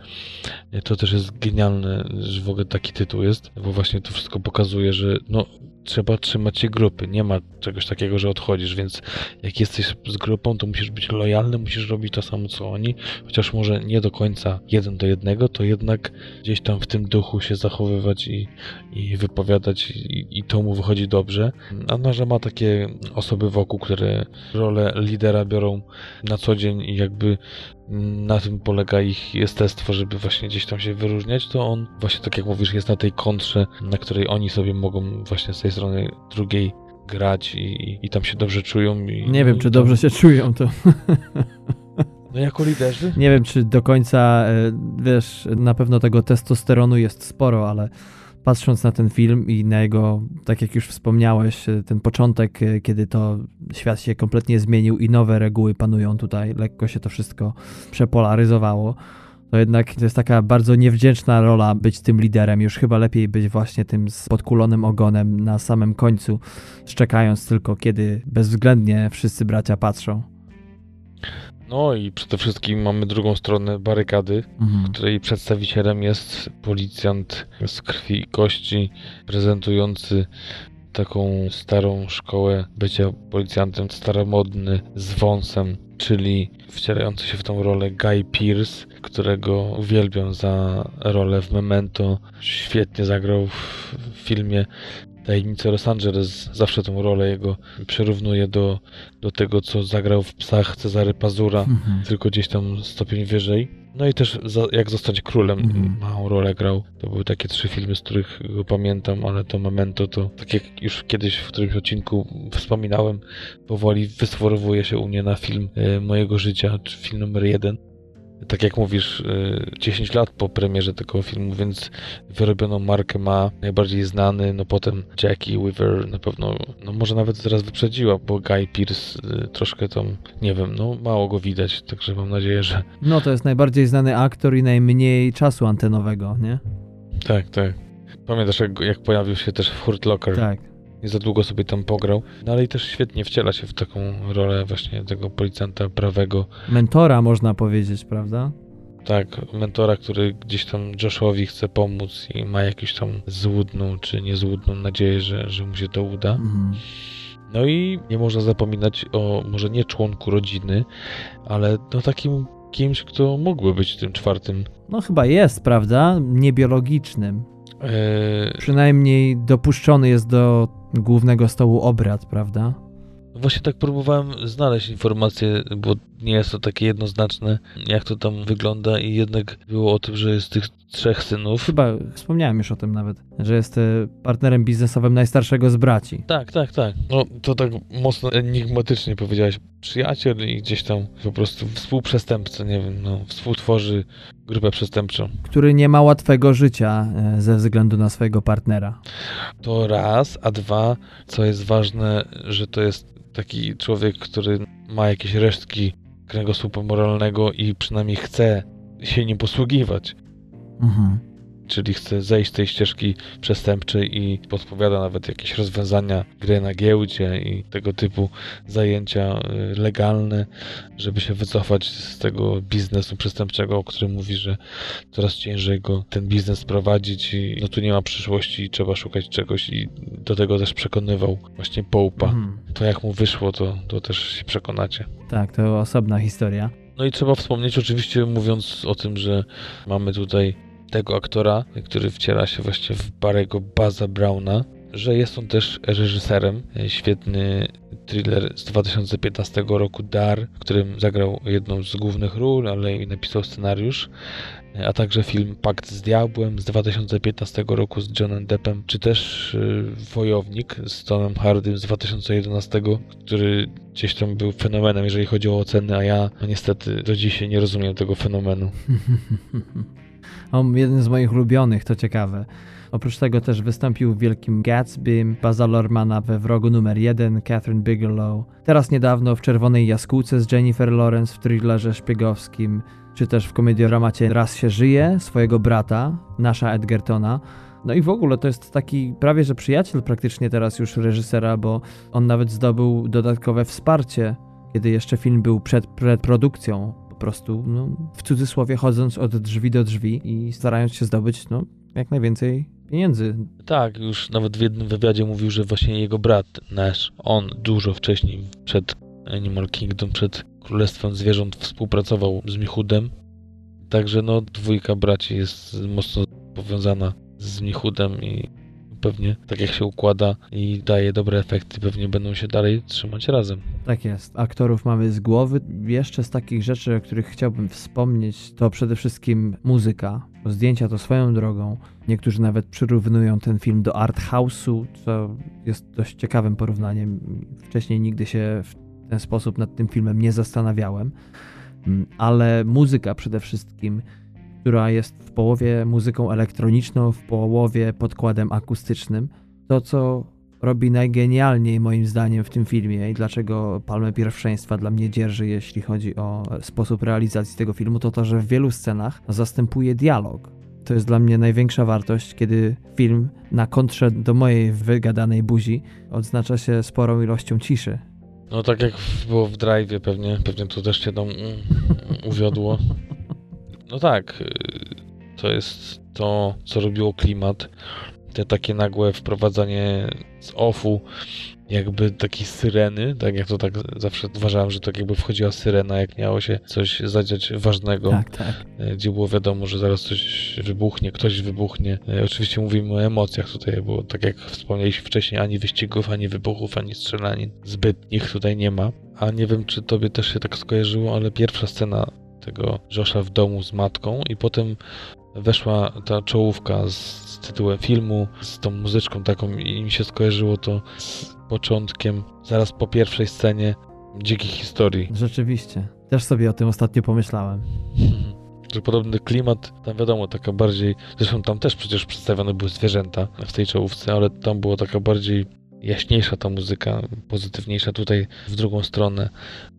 to też jest genialne, że w ogóle taki tytuł jest, bo właśnie to wszystko pokazuje, że no, trzeba trzymać się grupy, nie ma czegoś takiego, że odchodzisz, więc jak jesteś z grupą, to musisz być lojalny, musisz robić to samo, co oni, chociaż może nie do końca jeden do jednego, to jednak gdzieś tam w tym duchu się zachowywać i, i wypowiadać i, i to mu wychodzi dobrze, a no, że ma takie osoby wokół, które rolę lidera biorą na co dzień i jakby na tym polega ich jestestwo, żeby właśnie gdzieś tam się wyróżniać, to on właśnie tak jak mówisz, jest na tej kontrze, na której oni sobie mogą właśnie z tej strony drugiej grać i, i tam się dobrze czują. I, nie wiem, i czy tam... dobrze się czują to. No jako liderzy? Nie wiem, czy do końca, wiesz, na pewno tego testosteronu jest sporo, ale patrząc na ten film i na jego, tak jak już wspomniałeś, ten początek, kiedy to świat się kompletnie zmienił i nowe reguły panują tutaj, lekko się to wszystko przepolaryzowało, to jednak to jest taka bardzo niewdzięczna rola być tym liderem. Już chyba lepiej być właśnie tym z podkulonym ogonem na samym końcu, szczekając tylko, kiedy bezwzględnie wszyscy bracia patrzą. No i przede wszystkim mamy drugą stronę barykady, mhm. której przedstawicielem jest policjant z krwi i kości, prezentujący taką starą szkołę bycia policjantem, staromodny, z wąsem, czyli wcierający się w tą rolę Guy Pearce, którego uwielbiam za rolę w Memento. Świetnie zagrał w filmie Tajemnice Los Angeles, zawsze tą rolę jego przyrównuję do, do tego, co zagrał w Psach Cezary Pazura, mhm. tylko gdzieś tam stopień wyżej. No i też za, Jak zostać królem, mhm. małą rolę grał. To były takie trzy filmy, z których go pamiętam, ale to Memento, to tak jak już kiedyś w którymś odcinku wspominałem, powoli wysforowuje się u mnie na film y, mojego życia, czy film numer jeden. Tak jak mówisz, dziesięć lat po premierze tego filmu, więc wyrobioną markę ma, najbardziej znany, no potem Jackie Weaver na pewno, no może nawet zaraz wyprzedziła, bo Guy Pearce troszkę tam, nie wiem, no mało go widać, także mam nadzieję, że... No to jest najbardziej znany aktor i najmniej czasu antenowego, nie? Tak, tak. Pamiętasz, jak, jak pojawił się też w Hurt Locker? Tak. Nie za długo sobie tam pograł, no ale i też świetnie wciela się w taką rolę właśnie tego policjanta prawego. Mentora można powiedzieć, prawda? Tak, mentora, który gdzieś tam Joshowi chce pomóc i ma jakąś tam złudną czy niezłudną nadzieję, że, że mu się to uda. Mhm. No i nie można zapominać o może nie członku rodziny, ale no takim kimś, kto mógłby być tym czwartym. No chyba jest, prawda? Niebiologicznym. Eee... Przynajmniej dopuszczony jest do głównego stołu obrad, prawda? Właśnie tak próbowałem znaleźć informacje, bo nie jest to takie jednoznaczne, jak to tam wygląda i jednak było o tym, że jest tych trzech synów. Chyba wspomniałem już o tym nawet, że jest partnerem biznesowym najstarszego z braci. Tak, tak, tak. No to tak mocno enigmatycznie powiedziałeś. Przyjaciel i gdzieś tam po prostu współprzestępca, nie wiem, no współtworzy grupę przestępczą. Który nie ma łatwego życia ze względu na swojego partnera. To raz, a dwa, co jest ważne, że to jest taki człowiek, który ma jakieś resztki kręgosłupa moralnego i przynajmniej chce się nim posługiwać. Mhm. Czyli chce zejść z tej ścieżki przestępczej i podpowiada nawet jakieś rozwiązania, gry na giełdzie i tego typu zajęcia legalne, żeby się wycofać z tego biznesu przestępczego, o którym mówi, że coraz ciężej go ten biznes prowadzić i no tu nie ma przyszłości i trzeba szukać czegoś i do tego też przekonywał właśnie Połpa. Mhm. To jak mu wyszło, to, to też się przekonacie. Tak, to osobna historia. No i trzeba wspomnieć oczywiście, mówiąc o tym, że mamy tutaj tego aktora, który wciela się właśnie w Barry'ego Baza Browna, że jest on też reżyserem. Świetny thriller z dwa tysiące piętnastego roku Dar, w którym zagrał jedną z głównych ról, ale i napisał scenariusz. a także film Pakt z Diabłem z dwa tysiące piętnastego roku z Johnem Deppem, czy też Wojownik z Tomem Hardym z dwa tysiące jedenastego, który gdzieś tam był fenomenem, jeżeli chodzi o oceny, a ja niestety do dzisiaj nie rozumiem tego fenomenu. On jeden z moich ulubionych, to ciekawe. Oprócz tego też wystąpił w Wielkim Gatsbym, Baza Lormana we Wrogu numer jeden, Kathryn Bigelow. Teraz niedawno w Czerwonej Jaskółce z Jennifer Lawrence w thrillerze szpiegowskim, czy też w komediodramacie Raz się żyje, swojego brata, Nasha Edgertona. No i w ogóle to jest taki prawie że przyjaciel praktycznie teraz już reżysera, bo on nawet zdobył dodatkowe wsparcie, kiedy jeszcze film był przed predprodukcją. Po prostu, no, w cudzysłowie, chodząc od drzwi do drzwi i starając się zdobyć, no, jak najwięcej pieniędzy. Tak, już nawet w jednym wywiadzie mówił, że właśnie jego brat Nash, on dużo wcześniej przed Animal Kingdom, przed Królestwem Zwierząt współpracował z Michôdem. Także no, dwójka braci jest mocno powiązana z Michôdem i pewnie tak jak się układa i daje dobre efekty, pewnie będą się dalej trzymać razem. Tak jest. Aktorów mamy z głowy. Jeszcze z takich rzeczy, o których chciałbym wspomnieć, to przede wszystkim muzyka. Zdjęcia to swoją drogą. Niektórzy nawet przyrównują ten film do art house'u, co jest dość ciekawym porównaniem. Wcześniej nigdy się w ten sposób nad tym filmem nie zastanawiałem. Ale muzyka przede wszystkim, która jest w połowie muzyką elektroniczną, w połowie podkładem akustycznym. To, co robi najgenialniej moim zdaniem w tym filmie i dlaczego palmę pierwszeństwa dla mnie dzierży, jeśli chodzi o sposób realizacji tego filmu, to to, że w wielu scenach zastępuje dialog. To jest dla mnie największa wartość, kiedy film na kontrze do mojej wygadanej buzi odznacza się sporą ilością ciszy. No tak jak było w Drive'ie pewnie, pewnie tu też się tam uwiodło. No tak, to jest to, co robiło klimat. Te takie nagłe wprowadzanie z offu, jakby takiej syreny, tak jak to tak zawsze uważałem, że tak jakby wchodziła syrena, jak miało się coś zadziać ważnego, tak, tak. Gdzie było wiadomo, że zaraz coś wybuchnie, ktoś wybuchnie. Oczywiście mówimy o emocjach tutaj, bo tak jak wspomnieliśmy wcześniej, ani wyścigów, ani wybuchów, ani strzelanin zbytnich tutaj nie ma. A nie wiem, czy tobie też się tak skojarzyło, ale pierwsza scena tego Josha w domu z matką i potem weszła ta czołówka z, z tytułem filmu, z tą muzyczką taką i mi się skojarzyło to z początkiem, zaraz po pierwszej scenie Dzikich Historii. Rzeczywiście. Też sobie o tym ostatnio pomyślałem. Hmm. Że podobny klimat, tam wiadomo, taka bardziej, zresztą tam też przecież przedstawione były zwierzęta w tej czołówce, ale tam była taka bardziej jaśniejsza ta muzyka, pozytywniejsza, tutaj w drugą stronę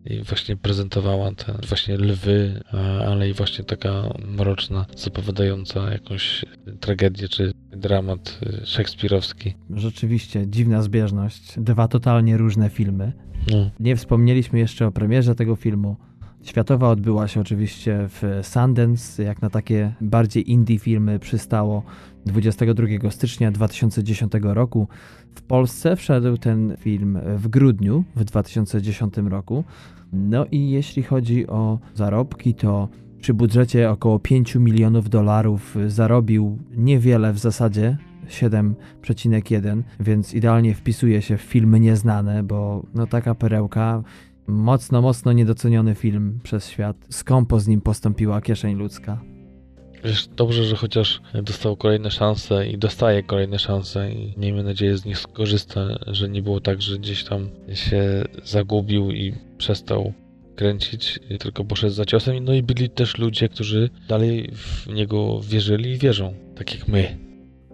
i właśnie prezentowała te właśnie lwy, ale i właśnie taka mroczna, zapowiadająca jakąś tragedię czy dramat szekspirowski. Rzeczywiście, dziwna zbieżność. Dwa totalnie różne filmy. No. Nie wspomnieliśmy jeszcze o premierze tego filmu. Światowa odbyła się oczywiście w Sundance, jak na takie bardziej indie filmy przystało dwudziestego drugiego stycznia dwa tysiące dziesiątego roku. W Polsce wszedł ten film w grudniu w dwa tysiące dziesiątym roku. No i jeśli chodzi o zarobki, to przy budżecie około pięć milionów dolarów zarobił niewiele w zasadzie, siedem przecinek jeden, więc idealnie wpisuje się w filmy nieznane, bo no taka perełka. Mocno, mocno niedoceniony film przez świat. Skąpo z nim postąpiła kieszeń ludzka. Wiesz, dobrze, że chociaż dostał kolejne szanse i dostaje kolejne szanse i miejmy nadzieję z nich skorzysta, że nie było tak, że gdzieś tam się zagubił i przestał kręcić, tylko poszedł za ciosem. No i byli też ludzie, którzy dalej w niego wierzyli i wierzą, tak jak my.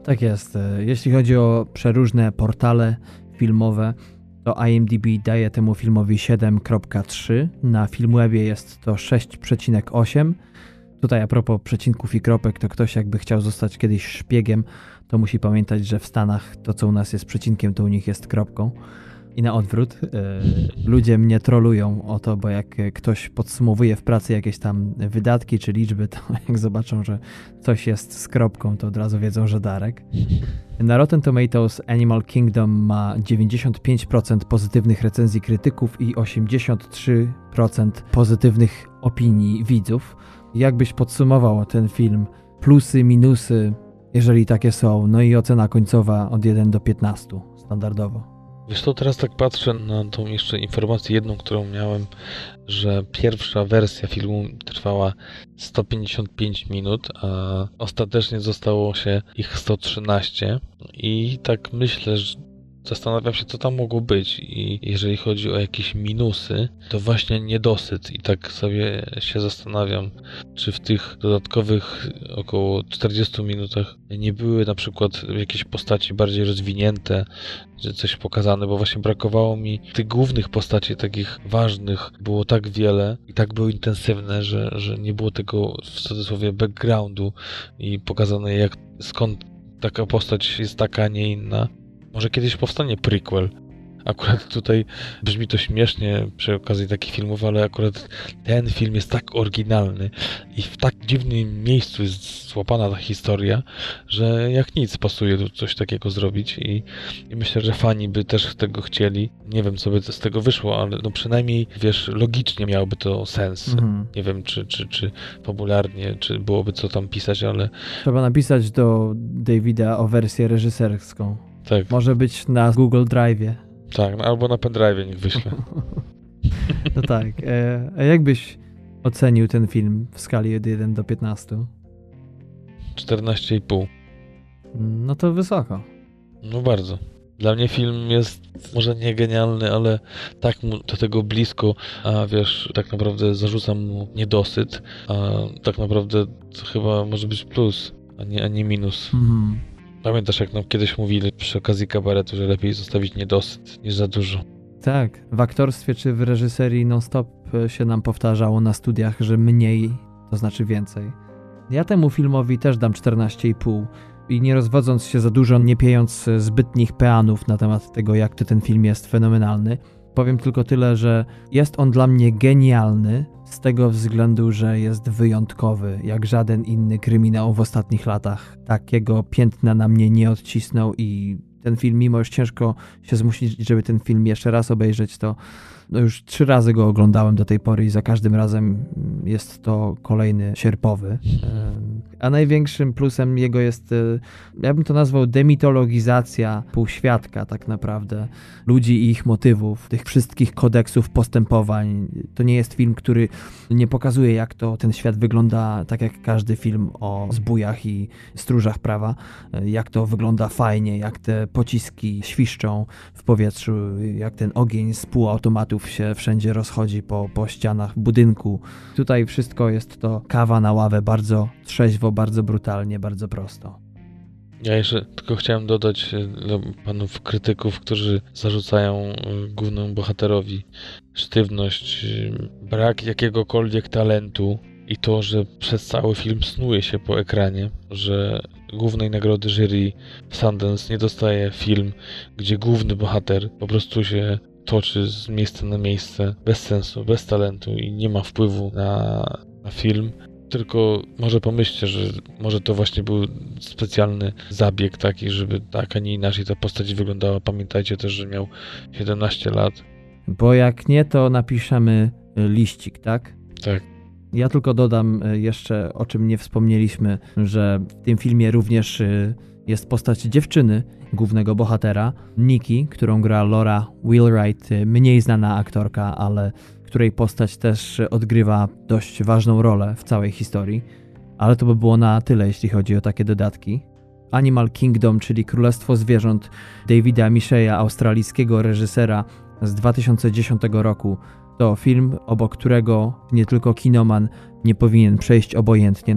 Tak jest. Jeśli chodzi o przeróżne portale filmowe, to IMDb daje temu filmowi siedem przecinek trzy, na Filmwebie jest to sześć przecinek osiem. Tutaj a propos przecinków i kropek, to ktoś jakby chciał zostać kiedyś szpiegiem, to musi pamiętać, że w Stanach to, co u nas jest przecinkiem, to u nich jest kropką. I na odwrót. Ludzie mnie trolują o to, bo jak ktoś podsumowuje w pracy jakieś tam wydatki czy liczby, to jak zobaczą, że coś jest z kropką, to od razu wiedzą, że Darek. Na Rotten Tomatoes Animal Kingdom ma dziewięćdziesiąt pięć procent pozytywnych recenzji krytyków i osiemdziesiąt trzy procent pozytywnych opinii widzów. Jakbyś podsumował ten film? Plusy, minusy, jeżeli takie są, no i ocena końcowa od jeden do piętnastu standardowo. Wiesz co, teraz tak patrzę na tą jeszcze informację jedną, którą miałem, że pierwsza wersja filmu trwała sto pięćdziesiąt pięć minut, a ostatecznie zostało się ich sto trzynaście i tak myślę, że zastanawiam się, co tam mogło być i jeżeli chodzi o jakieś minusy, to właśnie niedosyt i tak sobie się zastanawiam, czy w tych dodatkowych około czterdziestu minutach nie były na przykład jakieś postaci bardziej rozwinięte, że coś pokazane, bo właśnie brakowało mi tych głównych postaci takich ważnych, było tak wiele i tak były intensywne, że, że nie było tego w cudzysłowie backgroundu i pokazane jak skąd taka postać jest taka, a nie inna. Może kiedyś powstanie prequel. Akurat tutaj brzmi to śmiesznie przy okazji takich filmów, ale akurat ten film jest tak oryginalny i w tak dziwnym miejscu jest złapana ta historia, że jak nic pasuje tu coś takiego zrobić i, i myślę, że fani by też tego chcieli. Nie wiem, co by z tego wyszło, ale no przynajmniej, wiesz, logicznie miałoby to sens. Mhm. Nie wiem, czy, czy, czy popularnie, czy byłoby co tam pisać, ale... Trzeba napisać do Davida o wersję reżyserską. Tak. Może być na Google Drive'ie. Tak, no, albo na pendrive'ie niech wyślę. No tak. E, a jak byś ocenił ten film w skali od jeden do piętnastu? czternaście i pół. No to wysoko. No bardzo. Dla mnie film jest może nie genialny, ale tak mu do tego blisko, a wiesz, tak naprawdę zarzucam mu niedosyt, a tak naprawdę to chyba może być plus, a nie, a nie minus. Mhm. Pamiętasz, jak nam kiedyś mówili przy okazji kabaretu, że lepiej zostawić niedosyt niż za dużo. Tak, w aktorstwie czy w reżyserii non-stop się nam powtarzało na studiach, że mniej to znaczy więcej. Ja temu filmowi też dam czternaście i pół i nie rozwodząc się za dużo, nie piejąc zbytnich peanów na temat tego, jak to ten film jest fenomenalny, powiem tylko tyle, że jest on dla mnie genialny z tego względu, że jest wyjątkowy, jak żaden inny kryminał w ostatnich latach. Takiego piętna na mnie nie odcisnął i ten film, mimo już ciężko się zmusić, żeby ten film jeszcze raz obejrzeć, to no już trzy razy go oglądałem do tej pory i za każdym razem jest to kolejny sierpowy. A największym plusem jego jest, ja bym to nazwał demitologizacja półświadka tak naprawdę, ludzi i ich motywów, tych wszystkich kodeksów postępowań. To nie jest film, który nie pokazuje, jak to ten świat wygląda, tak jak każdy film o zbójach i stróżach prawa, jak to wygląda fajnie, jak te pociski świszczą w powietrzu, jak ten ogień z półautomatów się wszędzie rozchodzi po, po ścianach budynku. Tutaj wszystko jest to kawa na ławę, bardzo trzeźwo, bardzo brutalnie, bardzo prosto. Ja jeszcze tylko chciałem dodać do panów krytyków, którzy zarzucają głównemu bohaterowi sztywność, brak jakiegokolwiek talentu i to, że przez cały film snuje się po ekranie, że głównej nagrody jury w Sundance nie dostaje film, gdzie główny bohater po prostu się toczy z miejsca na miejsce, bez sensu, bez talentu i nie ma wpływu na, na film. Tylko może pomyślcie, że może to właśnie był specjalny zabieg taki, żeby tak, a nie inaczej ta postać wyglądała. Pamiętajcie też, że miał siedemnaście lat. Bo jak nie, to napiszemy liścik, tak? Tak. Ja tylko dodam jeszcze, o czym nie wspomnieliśmy, że w tym filmie również jest postać dziewczyny głównego bohatera, Nikki, którą gra Laura Wheelwright, mniej znana aktorka, ale której postać też odgrywa dość ważną rolę w całej historii. Ale to by było na tyle, jeśli chodzi o takie dodatki. Animal Kingdom, czyli Królestwo Zwierząt Davida Michôda, australijskiego reżysera z dwa tysiące dziesiątego roku, to film, obok którego nie tylko kinoman nie powinien przejść obojętnie.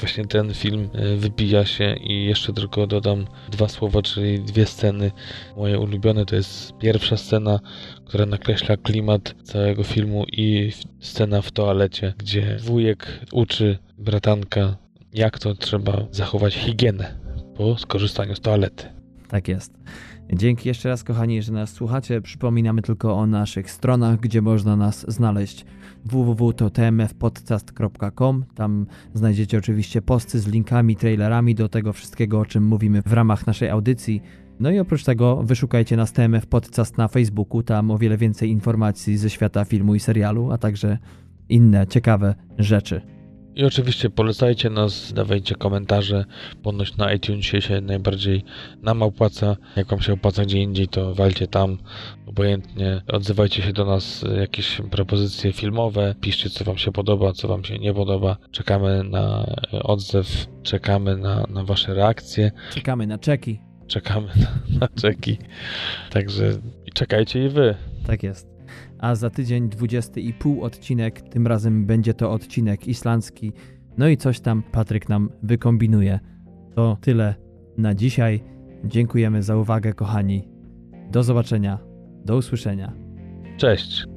Właśnie ten film wybija się i jeszcze tylko dodam dwa słowa, czyli dwie sceny moje ulubione. To jest pierwsza scena, która nakreśla klimat całego filmu i scena w toalecie, gdzie wujek uczy bratanka, jak to trzeba zachować higienę po skorzystaniu z toalety. Tak jest. Dzięki jeszcze raz, kochani, że nas słuchacie. Przypominamy tylko o naszych stronach, gdzie można nas znaleźć. w w w kropka t m f podcast kropka com. Tam znajdziecie oczywiście posty z linkami, trailerami do tego wszystkiego, o czym mówimy w ramach naszej audycji. No i oprócz tego wyszukajcie nas T M F Podcast na Facebooku. Tam o wiele więcej informacji ze świata filmu i serialu, a także inne ciekawe rzeczy. I oczywiście polecajcie nas, dawajcie komentarze, ponoć na iTunesie się najbardziej nam opłaca, jak wam się opłaca gdzie indziej, to walcie tam, obojętnie, odzywajcie się do nas, jakieś propozycje filmowe, piszcie co wam się podoba, co wam się nie podoba, czekamy na odzew, czekamy na, na wasze reakcje. Czekamy na czeki. Czekamy na, na czeki, także czekajcie i wy. Tak jest. A za tydzień dwudziesty i pół odcinek, tym razem będzie to odcinek islandzki, no i coś tam Patryk nam wykombinuje. To tyle na dzisiaj. Dziękujemy za uwagę, kochani. Do zobaczenia, do usłyszenia. Cześć.